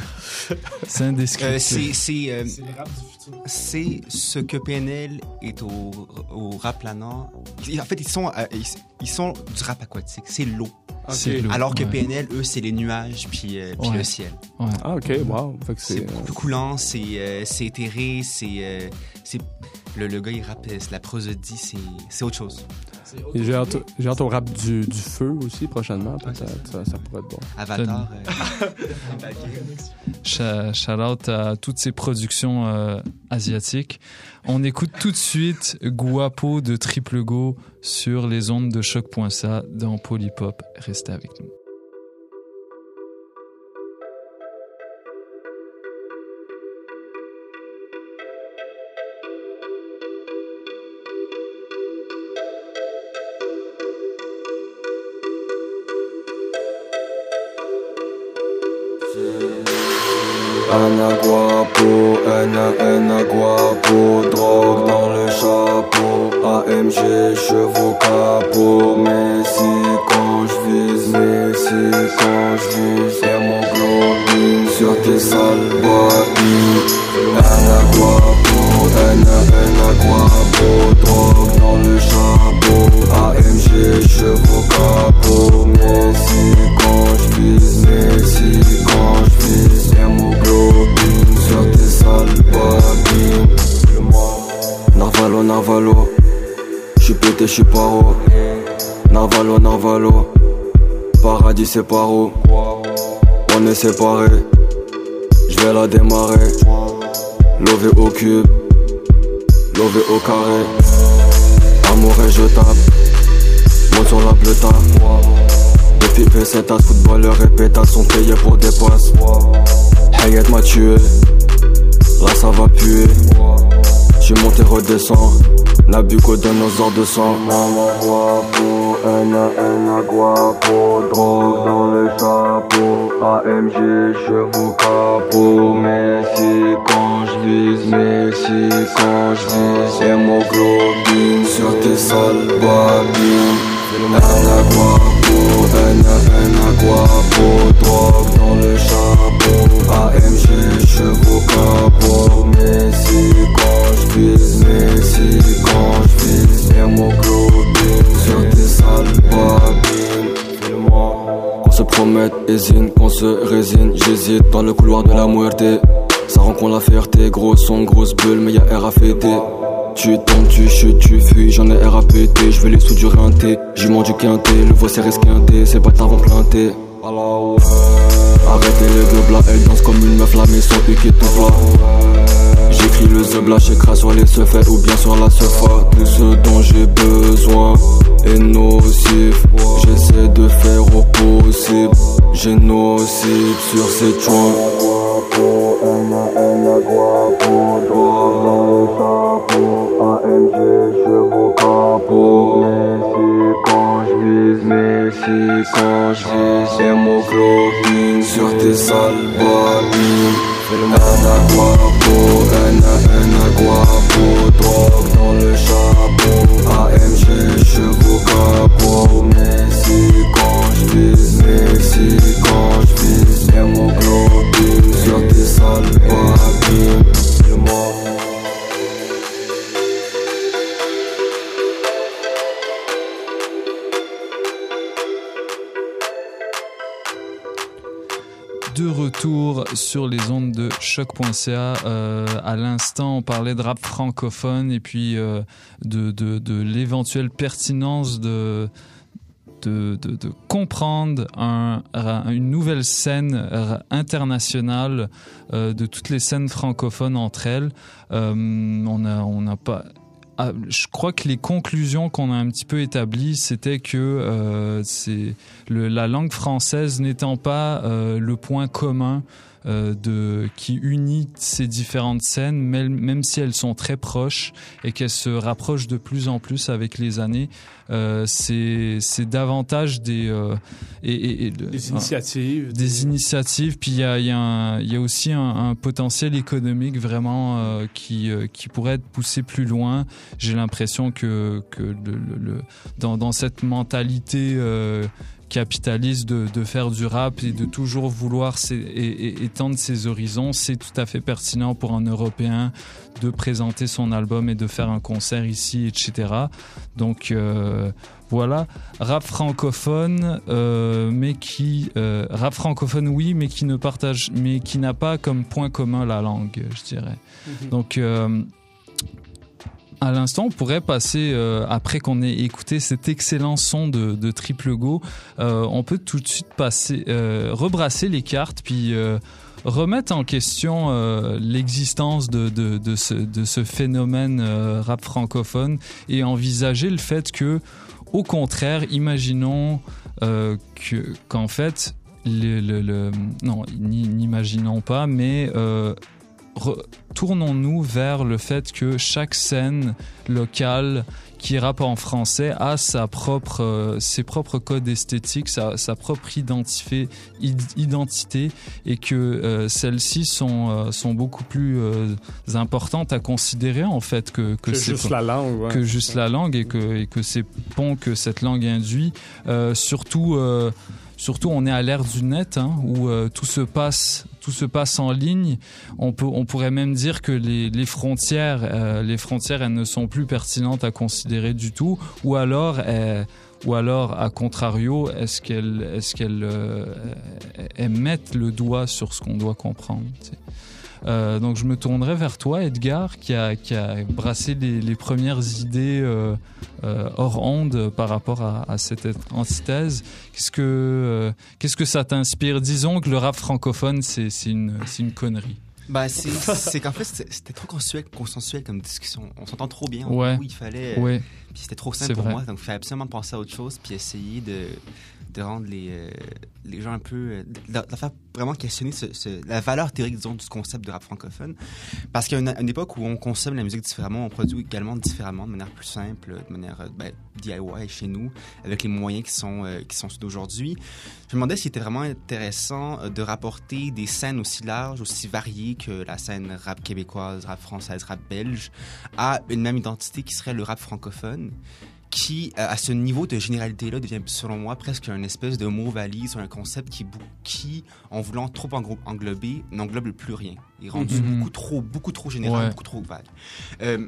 C'est indescriptible. Euh, c'est, c'est, euh, c'est le rap du futur. C'est ce que P N L est au, au rap planant. En fait, ils sont, euh, ils, ils sont du rap aquatique. C'est l'eau. Okay. C'est l'eau. Alors que ouais. P N L, eux, c'est les nuages puis, euh, puis ouais. le ciel. Ouais. Ah, OK. Wow. Fait que c'est, c'est beaucoup plus coulant. C'est, euh, c'est éthéré. C'est, euh, c'est, le, le gars, il rappe la prosodie. C'est, c'est autre chose. Et j'ai hâte, j'ai hâte au rap du, du feu aussi prochainement. Ouais, ça, ça, ça pourrait être bon. Avatar. Euh... Shout out à toutes ces productions euh, asiatiques. On écoute tout de suite Guapo de Triple Go sur les ondes de choc.ca dans Polypop. Restez avec nous. Ana guapo, N A N A N A guapo, drogue dans le chapeau, A M G, chevaux capot, Mexico, j'vise, Mexico, j'vise, et mon globine sur tes sales bois. Ana guapo, N A N A N A guapo, drogue dans le chapeau, A M G, chevaux capot, Mexico, j'vise, Mexico, j'vise, et mon globine sur tes sales babines. Narvalo, narvalo, j'suis pété, j'suis paro. Narvalo, narvalo, paradis c'est paro. On est séparés, j'vais la démarrer. Lové au cube, lové au carré. Amour et je tape, monte sur la bleuta. Depuis P sept à footballeurs et pétas sont payés pour des passes. Hayat m'a tué, là ça va puer. J'suis monté, redescend, Nabucodonosor de sang. Nana guapo, Nana Nana guapo, drogue dans le chapeau, A M G, chevaux capot. Messi quand j'vise, Messi quand j'vise, hémoglobine sur tes sales babines. Nana guapo, Nana Nana guapo, drogue dans le chapeau, A M G, chevaux capot. Messi quand j'vise, Messi quand j'vise, hémoglobine sur tes sales babines. Qu'on se promette, hésine, qu'on se résine. J'hésite dans le couloir de la muerte. Ça rend qu'on la fierté, gros son, grosse bulle, mais y'a R à fêter. Tu tombes, tu chutes, tu fuis, j'en ai R à péter. J'vais les sous du rinté, j'ai du quinté. Le voix c'est resquinté, c'est bâtards vont planter. Alors arrêtez les globes, la haine danse comme une meuf, la mission et qui est tout plat. J'écris le zeb, la j'écrase sur les seuls ou bien sur la seule. Tout ce dont j'ai besoin est nocif. J'essaie de faire au possible. J'ai nocif sur ces choix. Mais si quand je vis, j'ai mon clopine sur tes sales babines. Un aguapo, un aguapo, drogue dans le chapeau. A M G, chevaux capot. Mais si quand je vis, mais si quand je vis, j'ai mon clopine sur tes sales babines. C'est moi. De retour sur les ondes de choc.ca. Euh, à l'instant, on parlait de rap francophone et puis euh, de, de, de l'éventuelle pertinence de, de, de, de comprendre un, une nouvelle scène internationale euh, de toutes les scènes francophones entre elles. Euh, on a, on a pas... Ah, je crois que les conclusions qu'on a un petit peu établies, c'était que euh, c'est le, la langue française n'étant pas euh, le point commun euh, de, qui unit ces différentes scènes, même, même si elles sont très proches et qu'elles se rapprochent de plus en plus avec les années, euh, c'est, c'est davantage des, euh, et, et, et, des initiatives. Hein, des initiatives. Puis il y a, y, a y a aussi un, un potentiel économique vraiment euh, qui, euh, qui pourrait être poussé plus loin. J'ai l'impression que, que le, le, le, dans, dans cette mentalité euh, capitaliste de, de faire du rap et de toujours vouloir ses, et, et, étendre ses horizons, c'est tout à fait pertinent pour un Européen de présenter son album et de faire un concert ici, et cetera. Donc euh, voilà, rap francophone, euh, mais qui euh, rap francophone, oui, mais qui ne partage, mais qui n'a pas comme point commun la langue, je dirais. Mm-hmm. Donc euh, à l'instant, on pourrait passer, euh, après qu'on ait écouté cet excellent son de, de Triple Go, euh, on peut tout de suite passer, euh, rebrasser les cartes, puis euh, remettre en question euh, l'existence de, de, de, ce, de ce phénomène euh, rap francophone et envisager le fait que, au contraire, imaginons euh, que, qu'en fait, le, le, le, non, n'imaginons pas, mais... Euh, Tournons-nous vers le fait que chaque scène locale qui rappe en français a sa propre, euh, ses propres codes esthétiques, sa, sa propre identifi- identité, et que euh, celles-ci sont, euh, sont beaucoup plus euh, importantes à considérer en fait que, que, que c'est juste, pon- la, langue, ouais. que juste ouais. la langue et que, et que ces ponts que cette langue induit, euh, surtout... Euh, Surtout, on est à l'ère du net, hein, où euh, tout se passe, tout se passe en ligne. On peut, on pourrait même dire que les, les frontières, euh, les frontières, elles ne sont plus pertinentes à considérer du tout. Ou alors, euh, ou alors, à contrario, est-ce qu'elles, est-ce qu'elles, euh, elles mettent le doigt sur ce qu'on doit comprendre, tu sais. Euh, donc, je me tournerai vers toi, Edgar, qui a, qui a brassé les, les premières idées euh, euh, hors onde par rapport à, à cette antithèse. Qu'est-ce que, euh, qu'est-ce que ça t'inspire? Disons que le rap francophone, c'est, c'est, une, c'est une connerie. Bah, c'est, c'est qu'en fait, c'était, c'était trop consensuel, consensuel comme discussion. On s'entend trop bien. Ouais. Où il fallait. Ouais. Puis c'était trop simple c'est pour vrai. Moi. Donc, il fallait absolument penser à autre chose puis essayer de. de rendre les, euh, les gens un peu... de, de faire vraiment questionner ce, ce, la valeur théorique, disons, du concept de rap francophone. Parce qu'il y a une, une époque où on consomme la musique différemment, on produit également différemment, de manière plus simple, de manière ben, D I Y chez nous, avec les moyens qui sont, euh, qui sont ceux d'aujourd'hui. Je me demandais s'il était vraiment intéressant euh, de rapporter des scènes aussi larges, aussi variées que la scène rap québécoise, rap française, rap belge, à une même identité qui serait le rap francophone, qui, à ce niveau de généralité-là, devient, selon moi, presque une espèce de mot-valise, un concept qui, qui, en voulant trop englober, n'englobe plus rien. Il est rendu mm-hmm. beaucoup trop, beaucoup trop général, ouais. beaucoup trop vague. Euh,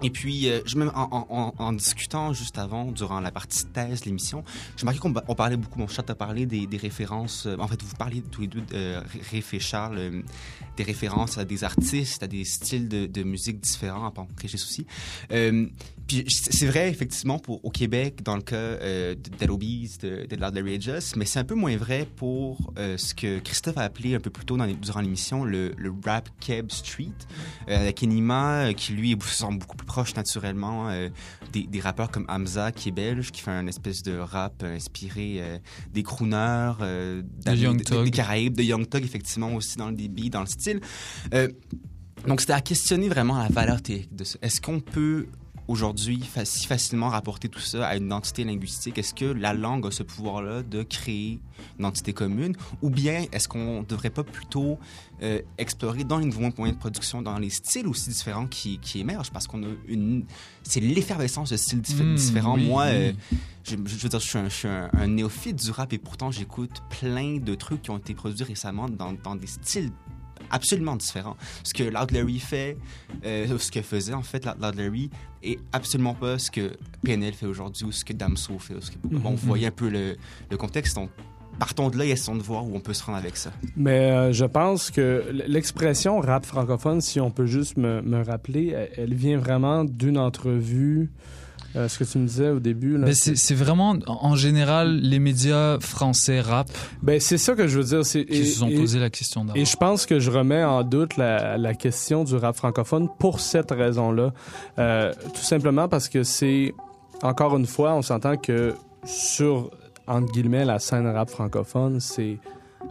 Et puis, euh, je, même en, en, en discutant juste avant, durant la partie thèse de l'émission, j'ai remarqué qu'on on parlait beaucoup, mon chat a parlé des, des références, euh, en fait, vous parliez tous les deux, euh, Riff et Charles, euh, des références à des artistes, à des styles de, de musique différents, à part Régis aussi. Euh, puis c'est vrai, effectivement, pour, au Québec, dans le cas euh, de Dead Obies, de, de Loud Larry Adjust, mais c'est un peu moins vrai pour euh, ce que Christophe a appelé un peu plus tôt dans les, durant l'émission le, le rap Keb Street, euh, avec Enima, qui lui semble beaucoup plus proche naturellement euh, des, des rappeurs comme Hamza, qui est belge, qui fait un espèce de rap inspiré euh, des crooners, euh, de Young Thug, des Caraïbes, de Young Thug, effectivement, aussi dans le débit, dans le style. Euh, donc, c'était à questionner vraiment la valeur théorique de ça. Est-ce qu'on peut aujourd'hui fa- si facilement rapporter tout ça à une identité linguistique? Est-ce que la langue a ce pouvoir-là de créer une entité commune? Ou bien est-ce qu'on ne devrait pas plutôt euh, explorer dans les nouveaux moyens de production, dans les styles aussi différents qui, qui émergent? Parce qu'on a une... C'est l'effervescence de styles dif- mmh, différents. Oui, Moi, euh, oui. je, je veux dire, je suis, un, je suis un, un néophyte du rap et pourtant j'écoute plein de trucs qui ont été produits récemment dans, dans des styles absolument différent. Ce que Loud Larry fait, euh, ce que faisait en fait Loud Larry, est absolument pas ce que P N L fait aujourd'hui ou ce que Damso fait. Ce que... Mm-hmm. Bon, vous voyez un peu le, le contexte. On... Partons de là et essayons de voir où on peut se rendre avec ça. Mais euh, je pense que l'expression rap francophone, si on peut juste me, me rappeler, elle, elle vient vraiment d'une entrevue. Euh, ce que tu me disais au début... Là, ben c'est, c'est vraiment, en général, les médias français rap... Ben c'est ça que je veux dire. C'est, qui et, se sont et, posé la question d'abord. Et je pense que je remets en doute la, la question du rap francophone pour cette raison-là. Euh, tout simplement parce que c'est... Encore une fois, on s'entend que sur, entre guillemets, la scène rap francophone, c'est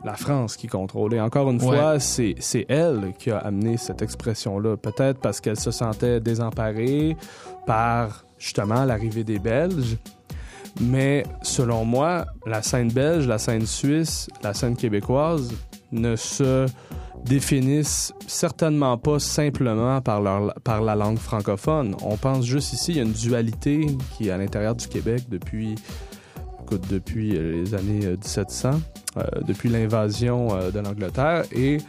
la France qui contrôle. Et encore une ouais. fois, c'est, c'est elle qui a amené cette expression-là. Peut-être parce qu'elle se sentait désemparée par... justement, l'arrivée des Belges. Mais selon moi, la scène belge, la scène suisse, la scène québécoise ne se définissent certainement pas simplement par, leur, par la langue francophone. On pense juste ici, il y a une dualité qui est à l'intérieur du Québec depuis, écoute, depuis les années dix-sept cents, euh, depuis l'invasion euh, de l'Angleterre. Et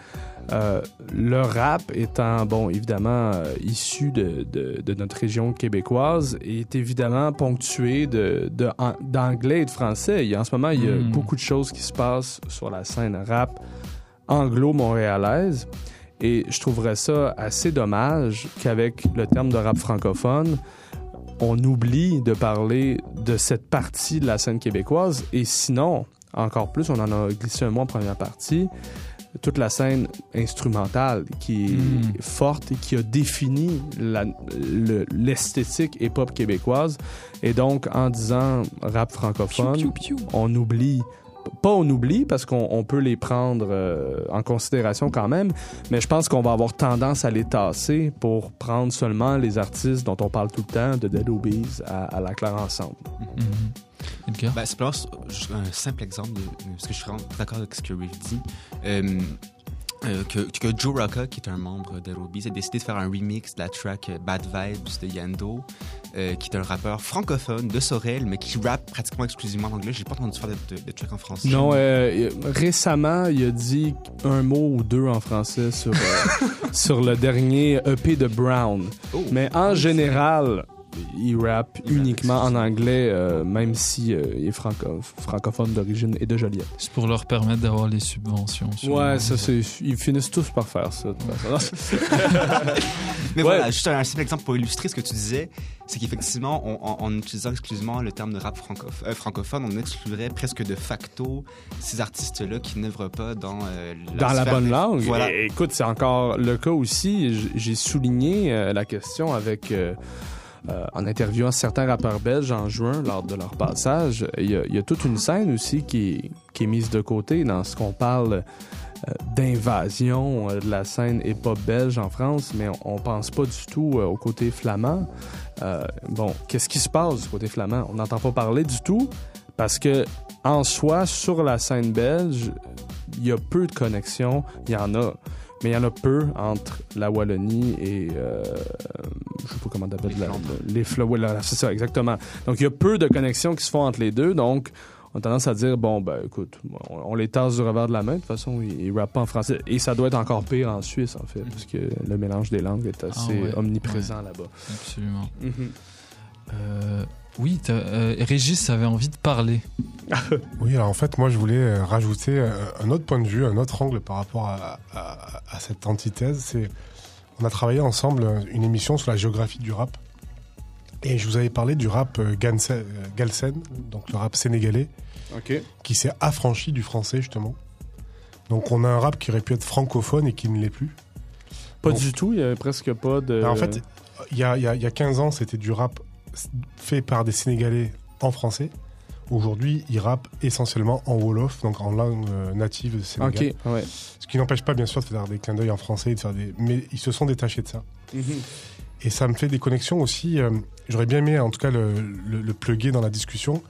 Euh, le rap étant, bon, évidemment, euh, issu de, de, de notre région québécoise, est évidemment ponctué de, de, en, d'anglais et de français. Il y a, en ce moment, il y a mm. beaucoup de choses qui se passent sur la scène rap anglo-montréalaise. Et je trouverais ça assez dommage qu'avec le terme de rap francophone, on oublie de parler de cette partie de la scène québécoise. Et sinon, encore plus, on en a glissé un mot en première partie, toute la scène instrumentale qui est mmh. forte et qui a défini la, le, l'esthétique hip-hop québécoise. Et donc, en disant rap francophone, piou, piou, piou. on oublie... Pas on oublie, parce qu'on on peut les prendre euh, en considération quand même, mais je pense qu'on va avoir tendance à les tasser pour prendre seulement les artistes dont on parle tout le temps, de Dead Obies à, à La Claire Ensemble. Mmh. Ben, c'est pas un simple exemple, de, parce que je suis d'accord avec ce que Riff dit, euh, euh, que, que Joe Rocca, qui est un membre de Robies, a décidé de faire un remix de la track Bad Vibes de Yando, euh, qui est un rappeur francophone de Sorel, mais qui rappe pratiquement exclusivement en anglais. J'ai pas entendu faire de, de, de track en français. Non, euh, récemment, il a dit un mot ou deux en français sur, euh, sur le dernier E P de Brown. Oh, mais en général... Il rappe uniquement en anglais, euh, même si euh, il est franco- francophone d'origine et de Joliette. C'est pour leur permettre d'avoir les subventions. Ouais, ça, c'est, ils finissent tous par faire ça. Mais ouais. Voilà, juste un simple exemple pour illustrer ce que tu disais, c'est qu'effectivement, on, en, en utilisant exclusivement le terme de rap francof- euh, francophone, on exclurait presque de facto ces artistes-là qui n'œuvrent pas dans euh, la, dans la bonne des... langue. Voilà. Et, écoute, c'est encore le cas aussi. J'ai souligné euh, la question avec... Euh, Euh, en interviewant certains rappeurs belges en juin lors de leur passage, il y, y a toute une scène aussi qui, qui est mise de côté dans ce qu'on parle euh, d'invasion euh, de la scène hip-hop belge en France, mais on ne pense pas du tout euh, au côté flamand. Euh, bon, qu'est-ce qui se passe du côté flamand? On n'entend pas parler du tout parce que en soi, sur la scène belge, il y a peu de connexions, il y en a. Mais il y en a peu entre la Wallonie et... Euh, je ne sais pas comment t'appelles... Les Flandres. Les Flandres, ouais, c'est ça, exactement. Donc, il y a peu de connexions qui se font entre les deux. Donc, on a tendance à dire, bon, ben écoute, on, on les tasse du revers de la main. De toute façon, ils, ils rappent pas en français. Et ça doit être encore pire en Suisse, en fait, mm-hmm. parce que le mélange des langues est assez ah, ouais. omniprésent ouais. là-bas. Absolument. Mm-hmm. Euh, oui, euh, Régis avait envie de parler. Oui, alors en fait, moi, je voulais rajouter un autre point de vue, un autre angle par rapport à, à, à cette antithèse. C'est, on a travaillé ensemble une émission sur la géographie du rap. Et je vous avais parlé du rap Gansen, Galsen, donc le rap sénégalais, okay. qui s'est affranchi du français, justement. Donc, on a un rap qui aurait pu être francophone et qui ne l'est plus. Pas donc, du tout, il n'y avait presque pas de... En fait, il y a, y a, y a quinze ans, c'était du rap fait par des Sénégalais en français. Aujourd'hui, ils rappent essentiellement en Wolof, donc en langue native du Sénégal. Okay, ouais. Ce qui n'empêche pas, bien sûr, de faire des clins d'œil en français, de faire des... mais ils se sont détachés de ça. Mm-hmm. Et ça me fait des connexions aussi. Euh, j'aurais bien aimé, en tout cas, le, le, le plugger dans la discussion.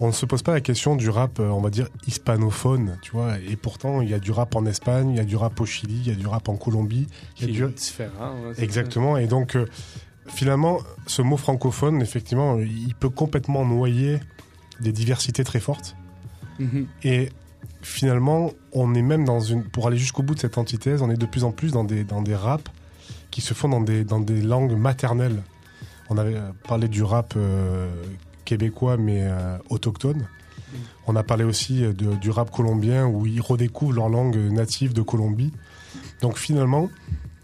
On ne se pose pas la question du rap, on va dire, hispanophone, tu vois. Et pourtant, il y a du rap en Espagne, il y a du rap au Chili, il y a du rap en Colombie. Qui il y a du... est différent. Ouais, exactement. Ça. Et donc, euh, finalement, ce mot francophone, effectivement, il peut complètement noyer des diversités très fortes. Mm-hmm. Et finalement, on est même dans une... Pour aller jusqu'au bout de cette antithèse, on est de plus en plus dans des, dans des raps qui se font dans des, dans des langues maternelles. On avait parlé du rap euh, québécois, mais euh, autochtone. On a parlé aussi de, du rap colombien, où ils redécouvrent leur langue native de Colombie. Donc finalement,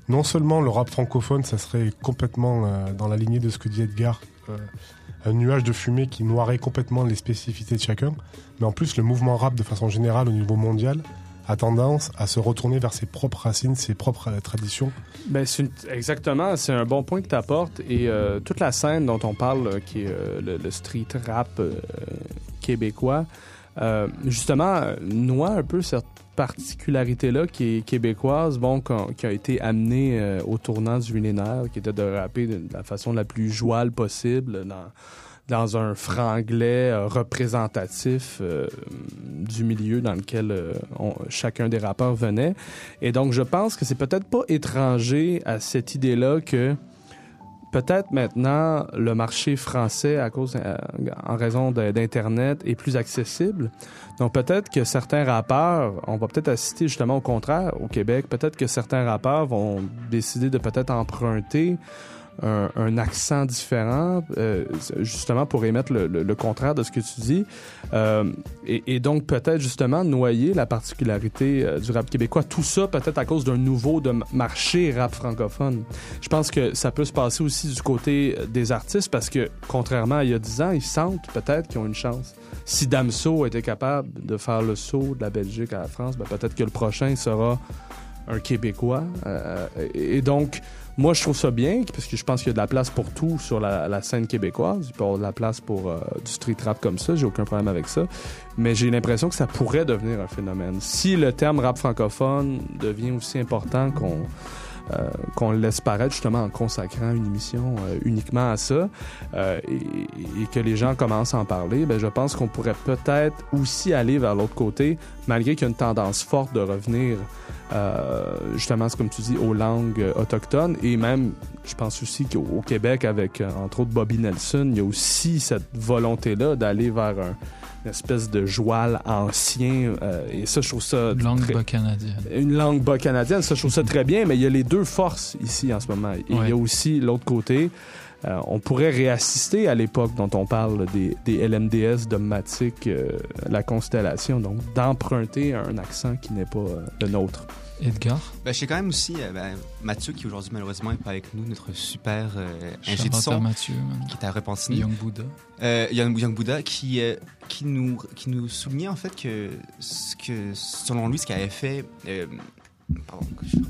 non seulement le rap francophone, ça serait complètement euh, dans la lignée de ce que dit Edgar, euh, un nuage de fumée qui noierait complètement les spécificités de chacun, mais en plus, le mouvement rap, de façon générale, au niveau mondial, a tendance à se retourner vers ses propres racines, ses propres traditions. Ben c'est une... Exactement, c'est un bon point que tu apportes. Et euh, toute la scène dont on parle, qui est euh, le, le street rap euh, québécois, euh, justement, noie un peu cette particularité-là qui est québécoise, bon, qui a été amenée euh, au tournant du millénaire, qui était de rapper de la façon la plus jouale possible dans... dans un franglais euh, représentatif euh, du milieu dans lequel euh, on, chacun des rappeurs venait. Et donc, je pense que c'est peut-être pas étranger à cette idée-là que peut-être maintenant, le marché français, à cause, euh, en raison de, d'Internet, est plus accessible. Donc, peut-être que certains rappeurs, on va peut-être assister justement au contraire au Québec, peut-être que certains rappeurs vont décider de peut-être emprunter Un, un accent différent, euh, justement pour émettre le, le, le contraire de ce que tu dis, euh, et, et donc peut-être justement noyer la particularité euh, du rap québécois. Tout ça peut-être à cause d'un nouveau de marché rap francophone. Je pense que ça peut se passer aussi du côté des artistes, parce que contrairement à il y a dix ans, ils sentent peut-être qu'ils ont une chance. Si Damso était capable de faire le saut de la Belgique à la France, ben peut-être que le prochain sera un Québécois. Euh, et donc, moi, je trouve ça bien, parce que je pense qu'il y a de la place pour tout sur la, la scène québécoise. Il peut y avoir de la place pour euh, du street rap comme ça. J'ai aucun problème avec ça. Mais j'ai l'impression que ça pourrait devenir un phénomène. Si le terme rap francophone devient aussi important qu'on, euh, qu'on le laisse paraître, justement, en consacrant une émission euh, uniquement à ça, euh, et, et que les gens commencent à en parler, ben je pense qu'on pourrait peut-être aussi aller vers l'autre côté, malgré qu'il y a une tendance forte de revenir Euh, justement, c'est comme tu dis, aux langues euh, autochtones. Et même, je pense aussi qu'au au Québec, avec, euh, entre autres, Bobby Nelson, il y a aussi cette volonté-là d'aller vers un, une espèce de joual ancien. Euh, et ça, je trouve ça... Une langue très... bas-canadienne. Une langue bas-canadienne, ça, je trouve ça très bien, mais il y a les deux forces ici en ce moment. Et ouais. Il y a aussi l'autre côté. Euh, on pourrait réassister à l'époque dont on parle des, des L M D S, Dogmatic, euh, la Constellation, donc d'emprunter un accent qui n'est pas euh, le nôtre. Edgar? Ben, je sais quand même aussi euh, ben, Mathieu, qui aujourd'hui malheureusement n'est pas avec nous, notre super euh, ingé de son, Mathieu, qui est à Repentigny. Young Buddha. Euh, Young, Young Buddha, qui, euh, qui, nous, qui nous soulignait en fait que, ce que selon lui, ce qu'il avait fait... Euh, Pardon, que je le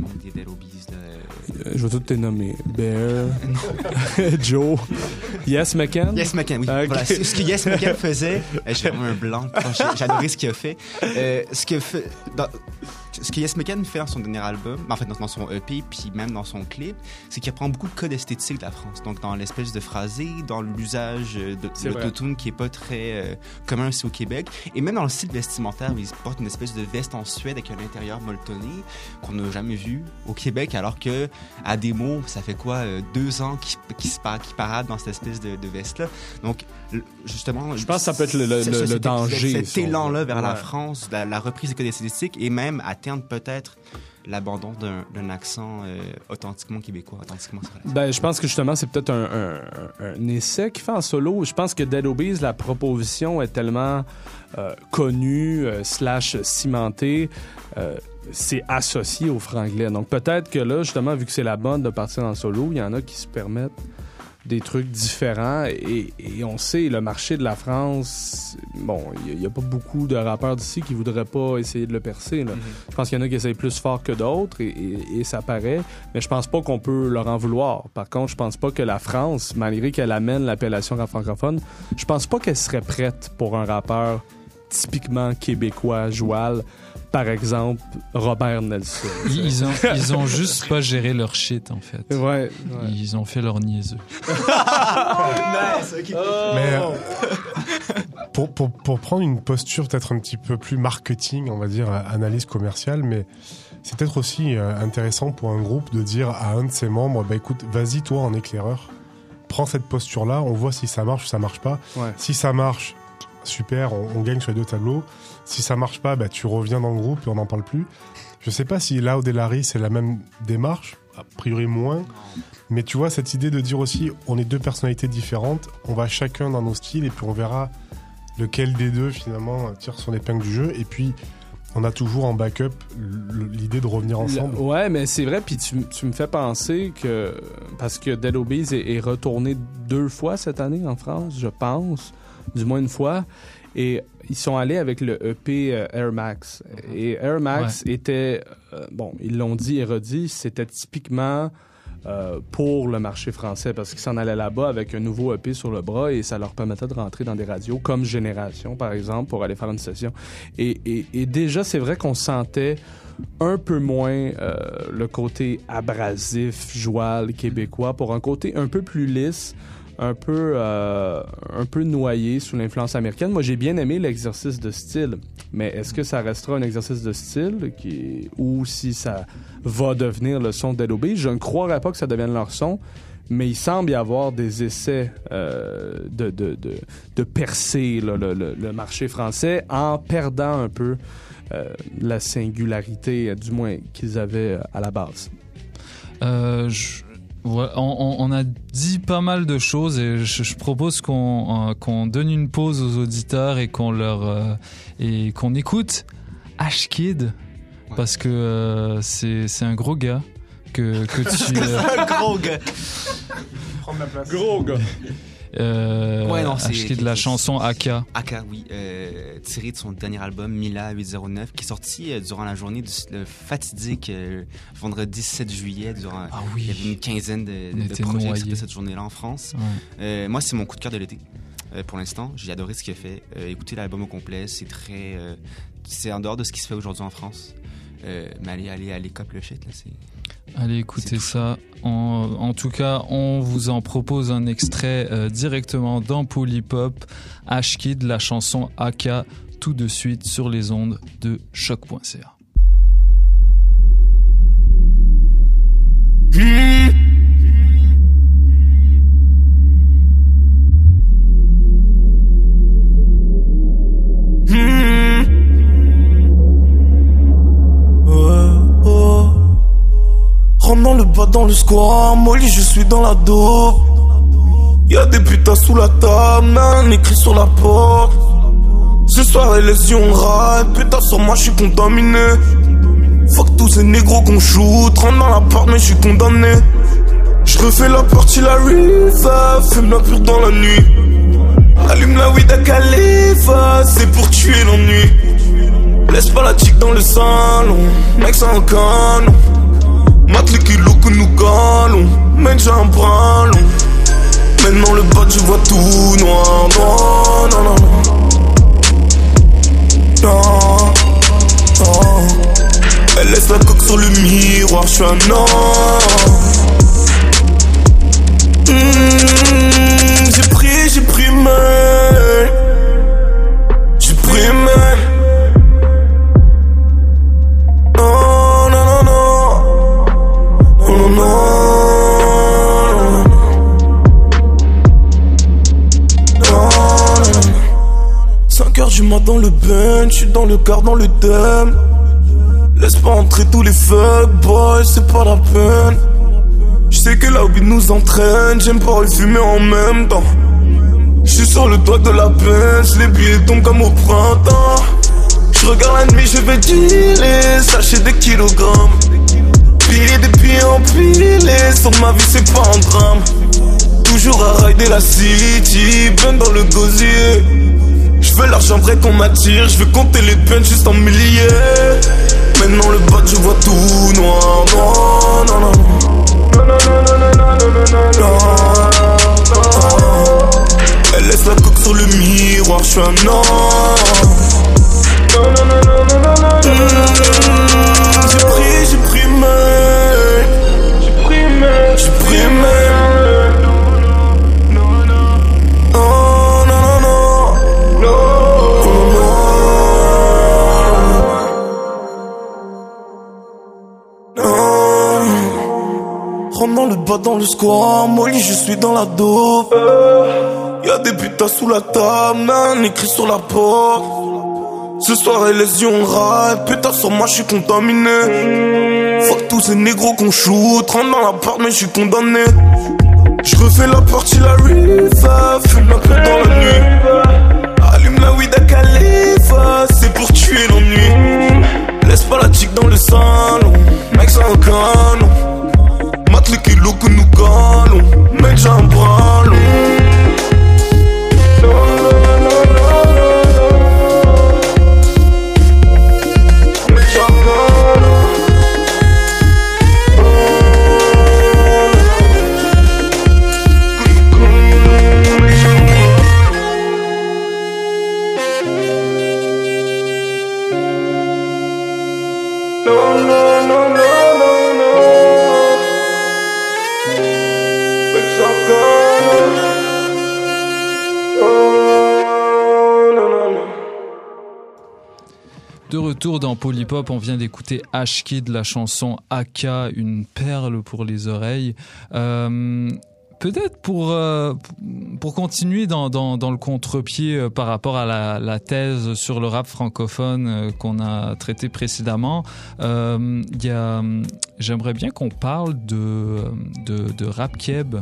monde des Dead Obies. Euh, je vais tout te nommer. Bear, Joe, Yes McCann. Yes McCann, oui. Okay. Voilà, ce que Yes McCann faisait, j'ai vraiment un blanc, j'adorais ce qu'il a fait. Euh, ce que fait dans, ce que Yes McCann fait dans son dernier album, en fait dans son E P, puis même dans son clip, c'est qu'il reprend beaucoup de codes esthétiques de la France. Donc dans l'espèce de phrasé, dans l'usage de l'autotune qui est pas très euh, commun aussi au Québec, et même dans le style vestimentaire, ils portent une espèce de veste en Suède avec un intérieur molletonné qu'on n'a jamais vu au Québec, alors que à des mots, ça fait quoi euh, deux ans qu'ils qu'ils qui paradent dans cette espèce de, de veste-là. Donc justement, je pense que ça peut être le, le, le, le danger. Cet élan-là vers ouais. la France, la, la reprise des codes esthétiques et même à terme peut-être l'abandon d'un, d'un accent euh, authentiquement québécois, authentiquement français. Ben, je pense que justement, c'est peut-être un, un, un, un essai qu'il fait en solo. Je pense que Dead Obies, la proposition est tellement euh, connue, euh, slash cimentée, euh, c'est associé au franglais. Donc peut-être que là, justement, vu que c'est la bonne de partir en solo, il y en a qui se permettent des trucs différents et, et on sait, le marché de la France, bon, il n'y a, a pas beaucoup de rappeurs d'ici qui ne voudraient pas essayer de le percer. Là. Mm-hmm. Je pense qu'il y en a qui essayent plus fort que d'autres et, et, et ça paraît, mais je pense pas qu'on peut leur en vouloir. Par contre, je pense pas que la France, malgré qu'elle amène l'appellation francophone, je pense pas qu'elle serait prête pour un rappeur typiquement québécois, joual, par exemple, Robert Nelson. Ils ont, ils ont juste pas géré leur shit, en fait. Ouais. ouais. Ils ont fait leur niaiseux. Nice, okay. Oh. Mais euh, pour, pour, pour prendre une posture peut-être un petit peu plus marketing, on va dire, analyse commerciale, mais c'est peut-être aussi intéressant pour un groupe de dire à un de ses membres, bah, écoute, vas-y toi en éclaireur, prends cette posture-là, on voit si ça marche ou ça marche pas. Ouais. Si ça marche, super, on, on gagne sur les deux tableaux. Si ça marche pas, bah, tu reviens dans le groupe et on n'en parle plus. Je sais pas si Loud et Larry, c'est la même démarche, a priori moins. Mais tu vois, cette idée de dire aussi, on est deux personnalités différentes, on va chacun dans nos styles et puis on verra lequel des deux, finalement, tire son épingle du jeu. Et puis, on a toujours en backup l'idée de revenir ensemble. Le, ouais, mais c'est vrai, puis tu, tu me fais penser que... Parce que Dead Obies est, est retourné deux fois cette année en France, je pense. Du moins une fois, et ils sont allés avec le E P euh, Air Max. Et Air Max ouais. était, euh, bon, ils l'ont dit et redit, c'était typiquement euh, pour le marché français, parce qu'ils s'en allaient là-bas avec un nouveau E P sur le bras et ça leur permettait de rentrer dans des radios comme Génération, par exemple, pour aller faire une session. Et, et, et déjà, c'est vrai qu'on sentait un peu moins euh, le côté abrasif, joual, québécois, pour un côté un peu plus lisse, un peu, euh, un peu noyé sous l'influence américaine. Moi, j'ai bien aimé l'exercice de style, mais est-ce que ça restera un exercice de style qui... ou si ça va devenir le son de Dead Obies? Je ne croirais pas que ça devienne leur son, mais il semble y avoir des essais euh, de, de, de, de percer là, le, le, le marché français en perdant un peu euh, la singularité, du moins, qu'ils avaient à la base. Euh, je... Ouais, on, on a dit pas mal de choses et je, je propose qu'on, euh, qu'on donne une pause aux auditeurs et qu'on leur euh, et qu'on écoute H-Kid ouais. parce que euh, c'est c'est un gros gars que que tu euh... c'est un gros gars prends ma place gros gars euh, ouais non c'est H-Kid, la chanson Aka Aka oui euh, tirée de son dernier album Mila huit cent neuf qui est sorti euh, durant la journée du le fatidique euh, vendredi sept juillet durant ah oui. il y avait une quinzaine de, de, de projets qui sortaient cette journée-là en France ouais. euh, moi c'est mon coup de cœur de l'été euh, pour l'instant j'ai adoré ce qu'il a fait euh, écoutez l'album au complet c'est très euh, c'est en dehors de ce qui se fait aujourd'hui en France euh, mais allez allez allez cop le shit là c'est allez écouter ça. En, en tout cas, on vous en propose un extrait euh, directement dans Polypop, H-Kid, la chanson A K, tout de suite sur les ondes de choc point c a. Mmh. Dans le bas, dans le square, molly, je suis dans la dope. Y'a des putains sous la table, mais un écrit sur la porte. Ce soir, et les yeux on raille, putain, sur moi, je suis contaminé. Fuck tous ces négros qu'on shoot, rentre dans la porte, mais je suis condamné. Je refais la partie, la riva, fume la pure dans la nuit. Allume la weed à Khalifa, c'est pour tuer l'ennui. Laisse pas la tique dans le salon, mec, c'est un canon. Mate les kilos que nous galons, mais j'ai un bras long. Maintenant le bot, je vois tout noir. Non, non, non, non. Non, non. impressionnant. Mmh, j'ai pris, j'ai pris mal. J'ai pris mal. Non, non, non, non. Oh, non, non. Non. cinq heures du matin dans le bench, j'suis dans le car, dans le thème. Laisse pas entrer tous les fuckboys, c'est pas la peine. J'sais que la hobby nous entraîne, j'aime pas fumer en même temps. J'suis sur le toit de la pince, les billets tombent comme au printemps. J'regarde la nuit, je vais dealer, sachez des kilogrammes. Piller des billets empilés, sur ma vie c'est pas un drame. Toujours à rider la city, ben dans le gosier. J'veux l'argent vrai qu'on m'attire, j'veux compter les peines juste en milliers. Maintenant le bot je vois tout noir, noir, non, non, non, non, non, non, non. Elle laisse la coque sur le miroir, j'suis un non. J'ai pris, j'ai pris mal. J'ai pris mal, j'ai pris mal. Non, non, non, non, non. Rentre dans le bas, dans le square, molly, je suis dans la dope. Y'a des putains sous la table, man, écrit sur la porte. Ce soir, et les yeux on rate, putain, sur moi, je suis contaminé. Fuck tous ces négros qu'on shoot, rentre dans la porte, mais je suis condamné. Je refais la partie, la riva, fume la clope dans la nuit. Allume la weed à Khalifa, c'est pour tuer l'ennui. Laisse pas la chic dans le salon, mec, c'est un canon. Les kilos que nous calons, mec j'ai un bras long. Mec j'ai un bras long. Non, non, non, non. De retour dans Polypop, on vient d'écouter H-Kid, la chanson A K, une perle pour les oreilles. Euh, peut-être pour, euh, pour continuer dans, dans, dans le contre-pied euh, par rapport à la, la thèse sur le rap francophone euh, qu'on a traité précédemment, euh, y a, j'aimerais bien qu'on parle de, de, de rap keb.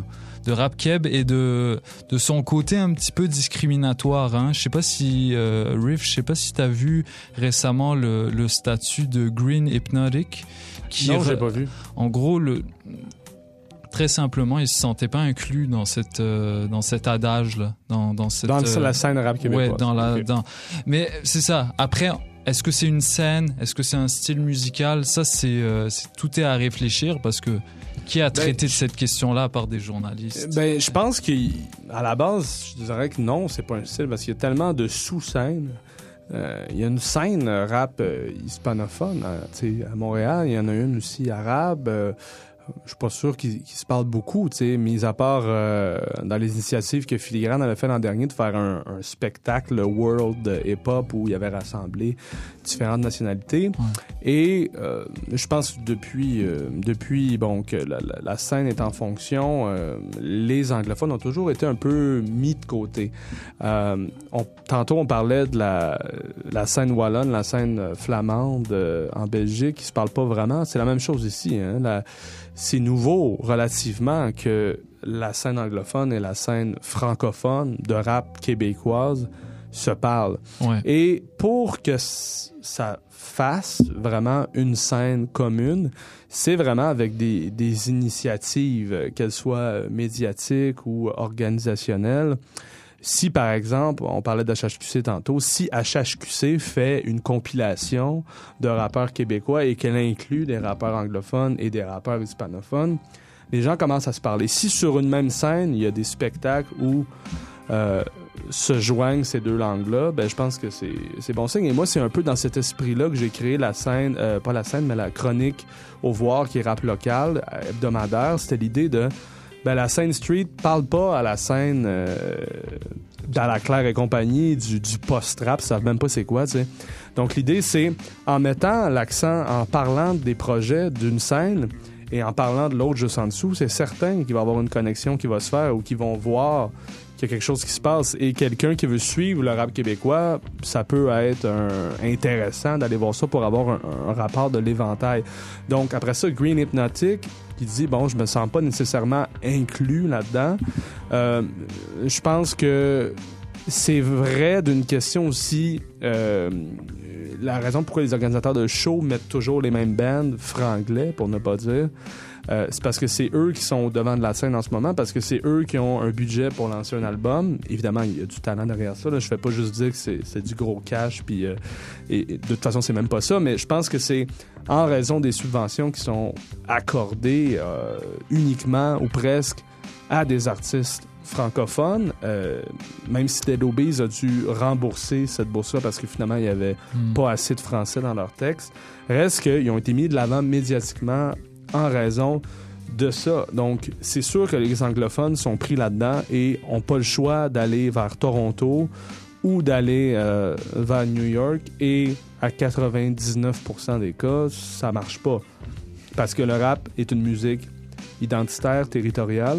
de rap keb et de, de son côté un petit peu discriminatoire. Hein. Je sais pas si, euh, Riff, je sais pas si t'as vu récemment le, le statut de Green Hypnotic. Qui non, re... j'ai pas vu. En gros, le... très simplement, il se sentait pas inclus dans, cette, euh, dans cet adage-là. Dans, dans, cette, dans euh... la scène rap québécoise. Ouais, dans la, okay. dans... Mais c'est ça. Après... Est-ce que c'est une scène? Est-ce que c'est un style musical? Ça, c'est, euh, c'est tout est à réfléchir parce que qui a traité ben, de cette question-là par des journalistes? Ben, je pense qu'à la base, je dirais que non, c'est pas un style parce qu'il y a tellement de sous-scènes. Euh, il y a une scène rap euh, hispanophone hein, tu sais, à Montréal. Il y en a une aussi arabe. Euh, je suis pas sûr qu'ils qu'il se parlent beaucoup, tu sais, mis à part euh, dans les initiatives que Filigrane avait fait l'an dernier de faire un, un spectacle world hip-hop où il avait rassemblé différentes nationalités. Ouais. Et euh, je pense depuis, euh, depuis bon, que la, la, la scène est en fonction, euh, les anglophones ont toujours été un peu mis de côté. Euh, on, tantôt, on parlait de la, la scène wallonne, la scène flamande euh, en Belgique, qui se parle pas vraiment. C'est la même chose ici, hein, la, c'est nouveau relativement que la scène anglophone et la scène francophone de rap québécoise se parlent. Ouais. Et pour que c- ça fasse vraiment une scène commune, c'est vraiment avec des, des initiatives, qu'elles soient médiatiques ou organisationnelles. Si, par exemple, on parlait d'H H Q C tantôt, si H H Q C fait une compilation de rappeurs québécois et qu'elle inclut des rappeurs anglophones et des rappeurs hispanophones, les gens commencent à se parler. Si sur une même scène, il y a des spectacles où euh, se joignent ces deux langues-là, ben je pense que c'est, c'est bon signe. Et moi, c'est un peu dans cet esprit-là que j'ai créé la scène, euh, pas la scène, mais la chronique au voir qui est rap local, hebdomadaire. C'était l'idée de, ben la scène street parle pas à la scène euh, dans la Claire et compagnie du, du post-rap, ils savent même pas c'est quoi, tu sais. Donc l'idée, c'est en mettant l'accent, en parlant des projets d'une scène, et en parlant de l'autre juste en dessous, c'est certain qu'il va y avoir une connexion qui va se faire ou qu'ils vont voir qu'il y a quelque chose qui se passe. Et quelqu'un qui veut suivre le rap québécois, ça peut être un... intéressant d'aller voir ça pour avoir un, un rapport de l'éventail. Donc, après ça, Green Hypnotic, qui dit, bon, je me sens pas nécessairement inclus là-dedans. Euh, je pense que c'est vrai d'une question aussi... Euh, la raison pourquoi les organisateurs de shows mettent toujours les mêmes bands franglais, pour ne pas dire, euh, c'est parce que c'est eux qui sont au devant de la scène en ce moment, parce que c'est eux qui ont un budget pour lancer un album. Évidemment, il y a du talent derrière ça. Là. Je ne fais pas juste dire que c'est, c'est du gros cash, puis euh, et, et de toute façon, c'est même pas ça, mais je pense que c'est en raison des subventions qui sont accordées euh, uniquement ou presque à des artistes francophone, euh, même si Dead Obies a dû rembourser cette bourse-là parce que finalement, il n'y avait mm. pas assez de français dans leur texte, reste qu'ils ont été mis de l'avant médiatiquement en raison de ça. Donc, c'est sûr que les anglophones sont pris là-dedans et n'ont pas le choix d'aller vers Toronto ou d'aller euh, vers New York, et à quatre-vingt-dix-neuf pour cent des cas, ça marche pas. Parce que le rap est une musique identitaire, territoriale.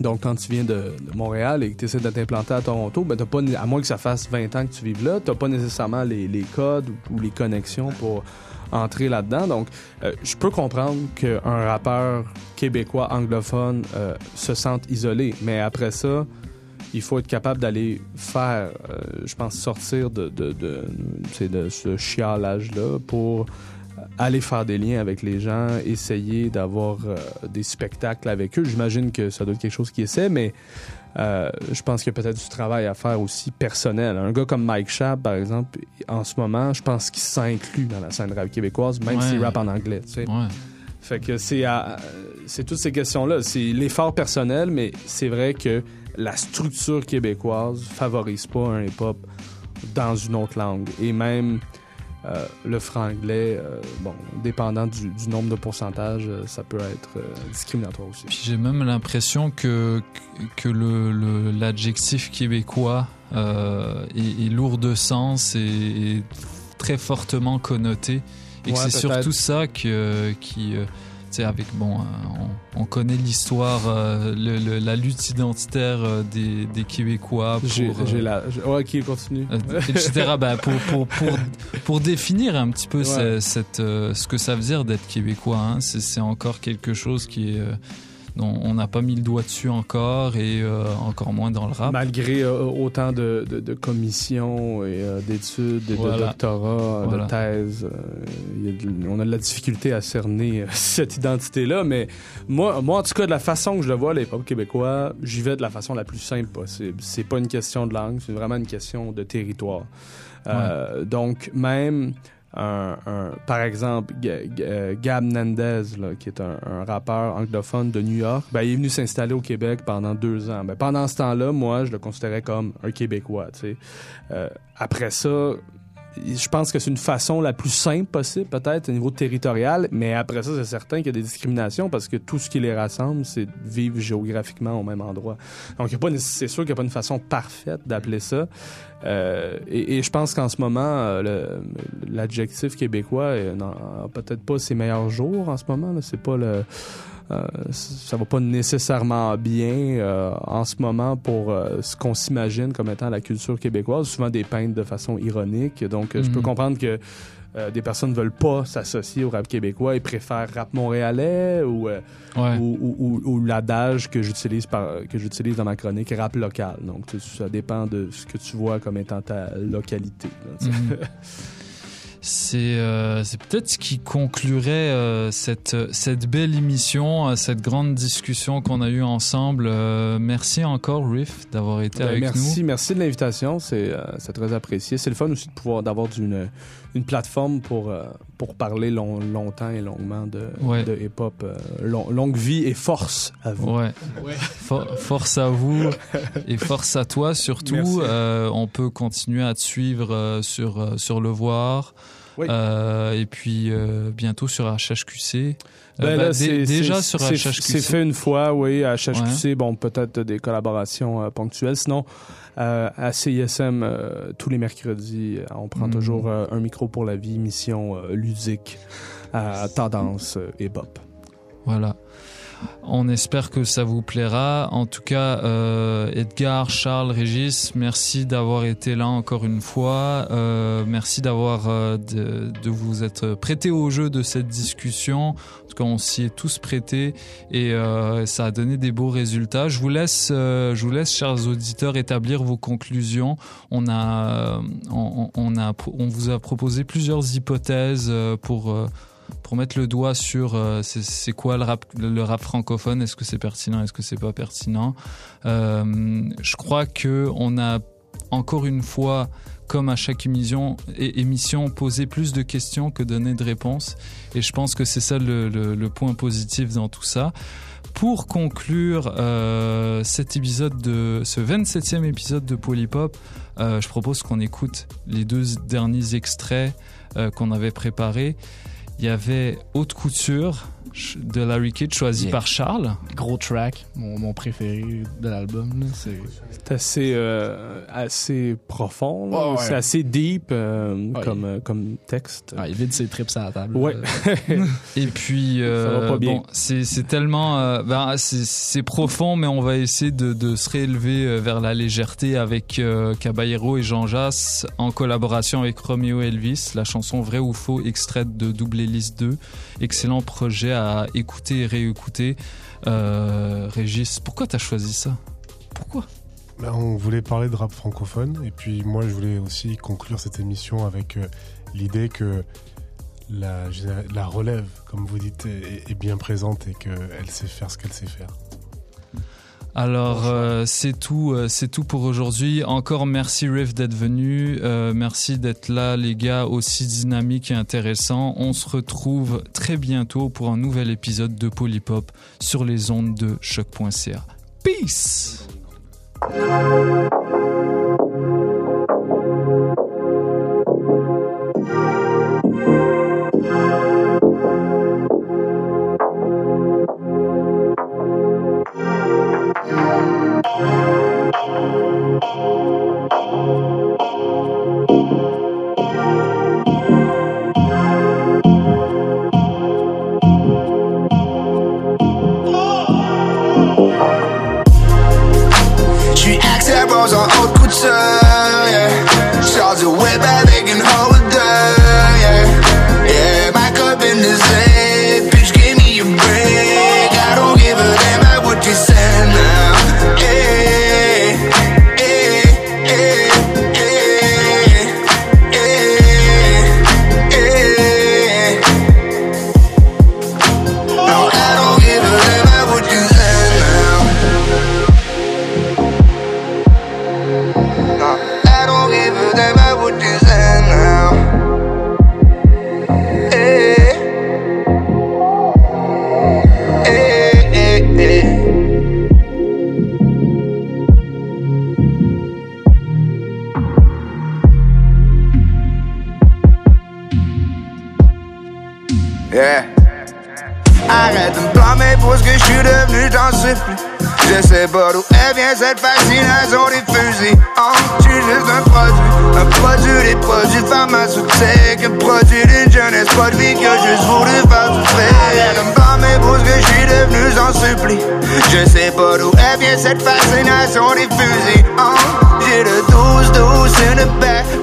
Donc, quand tu viens de, de Montréal et que tu essaies de t'implanter à Toronto, ben t'as pas, à moins que ça fasse vingt ans que tu vives là, t'as pas nécessairement les, les codes ou, ou les connexions pour entrer là-dedans. Donc, euh, je peux comprendre qu'un rappeur québécois anglophone euh, se sente isolé, mais après ça, il faut être capable d'aller faire, euh, je pense, sortir de, de, de, de, de ce chialage-là pour... aller faire des liens avec les gens, essayer d'avoir euh, des spectacles avec eux. J'imagine que ça doit être quelque chose qu'ils essaient, mais euh, je pense qu'il y a peut-être du travail à faire aussi personnel. Un gars comme Mike Schaap, par exemple, en ce moment, je pense qu'il s'inclut dans la scène rap québécoise, même ouais. s'il rappe en anglais. Tu sais. Ouais. Fait que c'est, à, c'est toutes ces questions-là. C'est l'effort personnel, mais c'est vrai que la structure québécoise favorise pas un hip-hop dans une autre langue. Et même... Euh, le franglais, euh, bon, dépendant du, du nombre de pourcentages, euh, ça peut être euh, discriminatoire aussi. Puis j'ai même l'impression que, que le, le, l'adjectif québécois euh, est, est lourd de sens et est très fortement connoté. Et ouais, que c'est peut-être. Surtout ça que, qui... Euh, avec bon, on, on connaît l'histoire, euh, le, le, la lutte identitaire euh, des, des Québécois. Pour, j'ai, j'ai euh, la, j'ai, ouais, qui continue, euh, et cetera. ben, pour, pour pour pour définir un petit peu ouais. cette, cette euh, ce que ça veut dire d'être Québécois. Hein. C'est, c'est encore quelque chose qui est euh, dont on n'a pas mis le doigt dessus encore et euh, encore moins dans le rap. Malgré euh, autant de, de, de commissions et euh, d'études, et voilà. de doctorats, voilà. de thèses, euh, de, on a de la difficulté à cerner euh, cette identité-là, mais moi, moi, en tout cas, de la façon que je le vois, les pop québécois, j'y vais de la façon la plus simple possible. C'est pas une question de langue, c'est vraiment une question de territoire. Euh, ouais. Donc, même... Un, un, par exemple, G- G- Gab Nandez, là, qui est un, un rappeur anglophone de New York, ben, il est venu s'installer au Québec pendant deux ans. Ben, pendant ce temps-là, moi, je le considérais comme un Québécois. Tu sais. Euh, après ça, je pense que c'est une façon la plus simple possible, peut-être, au niveau territorial, mais après ça, c'est certain qu'il y a des discriminations parce que tout ce qui les rassemble, c'est vivre géographiquement au même endroit. Donc, y a pas une, c'est sûr qu'il n'y a pas une façon parfaite d'appeler ça. Euh, et, et je pense qu'en ce moment, euh, le, l'adjectif québécois euh, n'a peut-être pas ses meilleurs jours en ce moment. Là. C'est pas le, euh, ça va pas nécessairement bien euh, en ce moment pour euh, ce qu'on s'imagine comme étant la culture québécoise, souvent dépeinte de façon ironique. Donc, euh, mm-hmm. je peux comprendre que euh, des personnes ne veulent pas s'associer au rap québécois et préfèrent rap montréalais ou, euh, ouais. ou, ou, ou, ou l'adage que j'utilise, par, que j'utilise dans ma chronique, rap local. Donc, ça dépend de ce que tu vois comme étant ta localité. Là, mmh. c'est, euh, c'est peut-être ce qui conclurait euh, cette, cette belle émission, cette grande discussion qu'on a eue ensemble. Euh, merci encore, Riff, d'avoir été ben, avec merci, nous. Merci, merci de l'invitation. C'est, euh, c'est très apprécié. C'est le fun aussi de pouvoir, d'avoir une... une plateforme pour, euh, pour parler long, longtemps et longuement de, ouais. de hip-hop. Euh, long, longue vie et force à vous. Ouais. Ouais. For, force à vous et force à toi surtout. Euh, on peut continuer à te suivre euh, sur, euh, sur Le Voir. Oui. Euh, et puis euh, bientôt sur H H Q C. Ben euh, bah, là, c'est, déjà c'est, sur H H Q C. C'est fait une fois, oui, à H H Q C. Ouais. Bon, peut-être des collaborations euh, ponctuelles. Sinon, euh, à C I S M, euh, tous les mercredis, on prend mmh. toujours euh, un micro pour la vie, mission euh, ludique, euh, tendance euh, et bop. Voilà. On espère que ça vous plaira. En tout cas, euh, Edgar, Charles, Régis, merci d'avoir été là encore une fois. Euh, merci d'avoir euh, de, de vous être prêté au jeu de cette discussion. En tout cas, on s'y est tous prêtés et euh, ça a donné des beaux résultats. Je vous laisse, euh, je vous laisse, chers auditeurs, établir vos conclusions. On a, on, on a, on vous a proposé plusieurs hypothèses pour. Euh, pour mettre le doigt sur euh, c'est, c'est quoi le rap, le rap francophone, est-ce que c'est pertinent, est-ce que c'est pas pertinent. Euh, je crois qu'on a encore une fois, comme à chaque émission, é- émission posé plus de questions que donné de réponses, et je pense que c'est ça le, le, le point positif dans tout ça. Pour conclure euh, cet épisode de, ce vingt-septième épisode de Polypop, euh, je propose qu'on écoute les deux derniers extraits euh, qu'on avait préparés. Il y avait Haute Couture de Larry Kidd, choisi yeah. par Charles. Gros track, mon, mon préféré de l'album. Là, c'est... c'est assez, euh, assez profond, là. Oh, ouais. C'est assez deep euh, oh, comme, il... comme texte. Ah, il vide ses tripes à la table. Ouais. Et puis, euh, ça va pas bien. Bon, c'est, c'est tellement... Euh, ben, c'est, c'est profond, mais on va essayer de, de se réélever vers la légèreté avec euh, Caballero et Jean Jass en collaboration avec Romeo Elvis, la chanson Vrai ou Faux, extraite de Double Hélice deux. Excellent projet à à écouter et réécouter. Euh, Régis, pourquoi t'as choisi ça? Pourquoi? Ben, on voulait parler de rap francophone, et puis moi je voulais aussi conclure cette émission avec euh, l'idée que la, la relève, comme vous dites, est, est bien présente et qu'elle sait faire ce qu'elle sait faire. Alors euh, c'est tout, euh, c'est tout pour aujourd'hui. Encore merci Riff d'être venu, euh, merci d'être là les gars, aussi dynamique et intéressant. On se retrouve très bientôt pour un nouvel épisode de Polypop sur les ondes de choc point c a. Peace.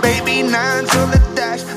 Baby nine till the dash.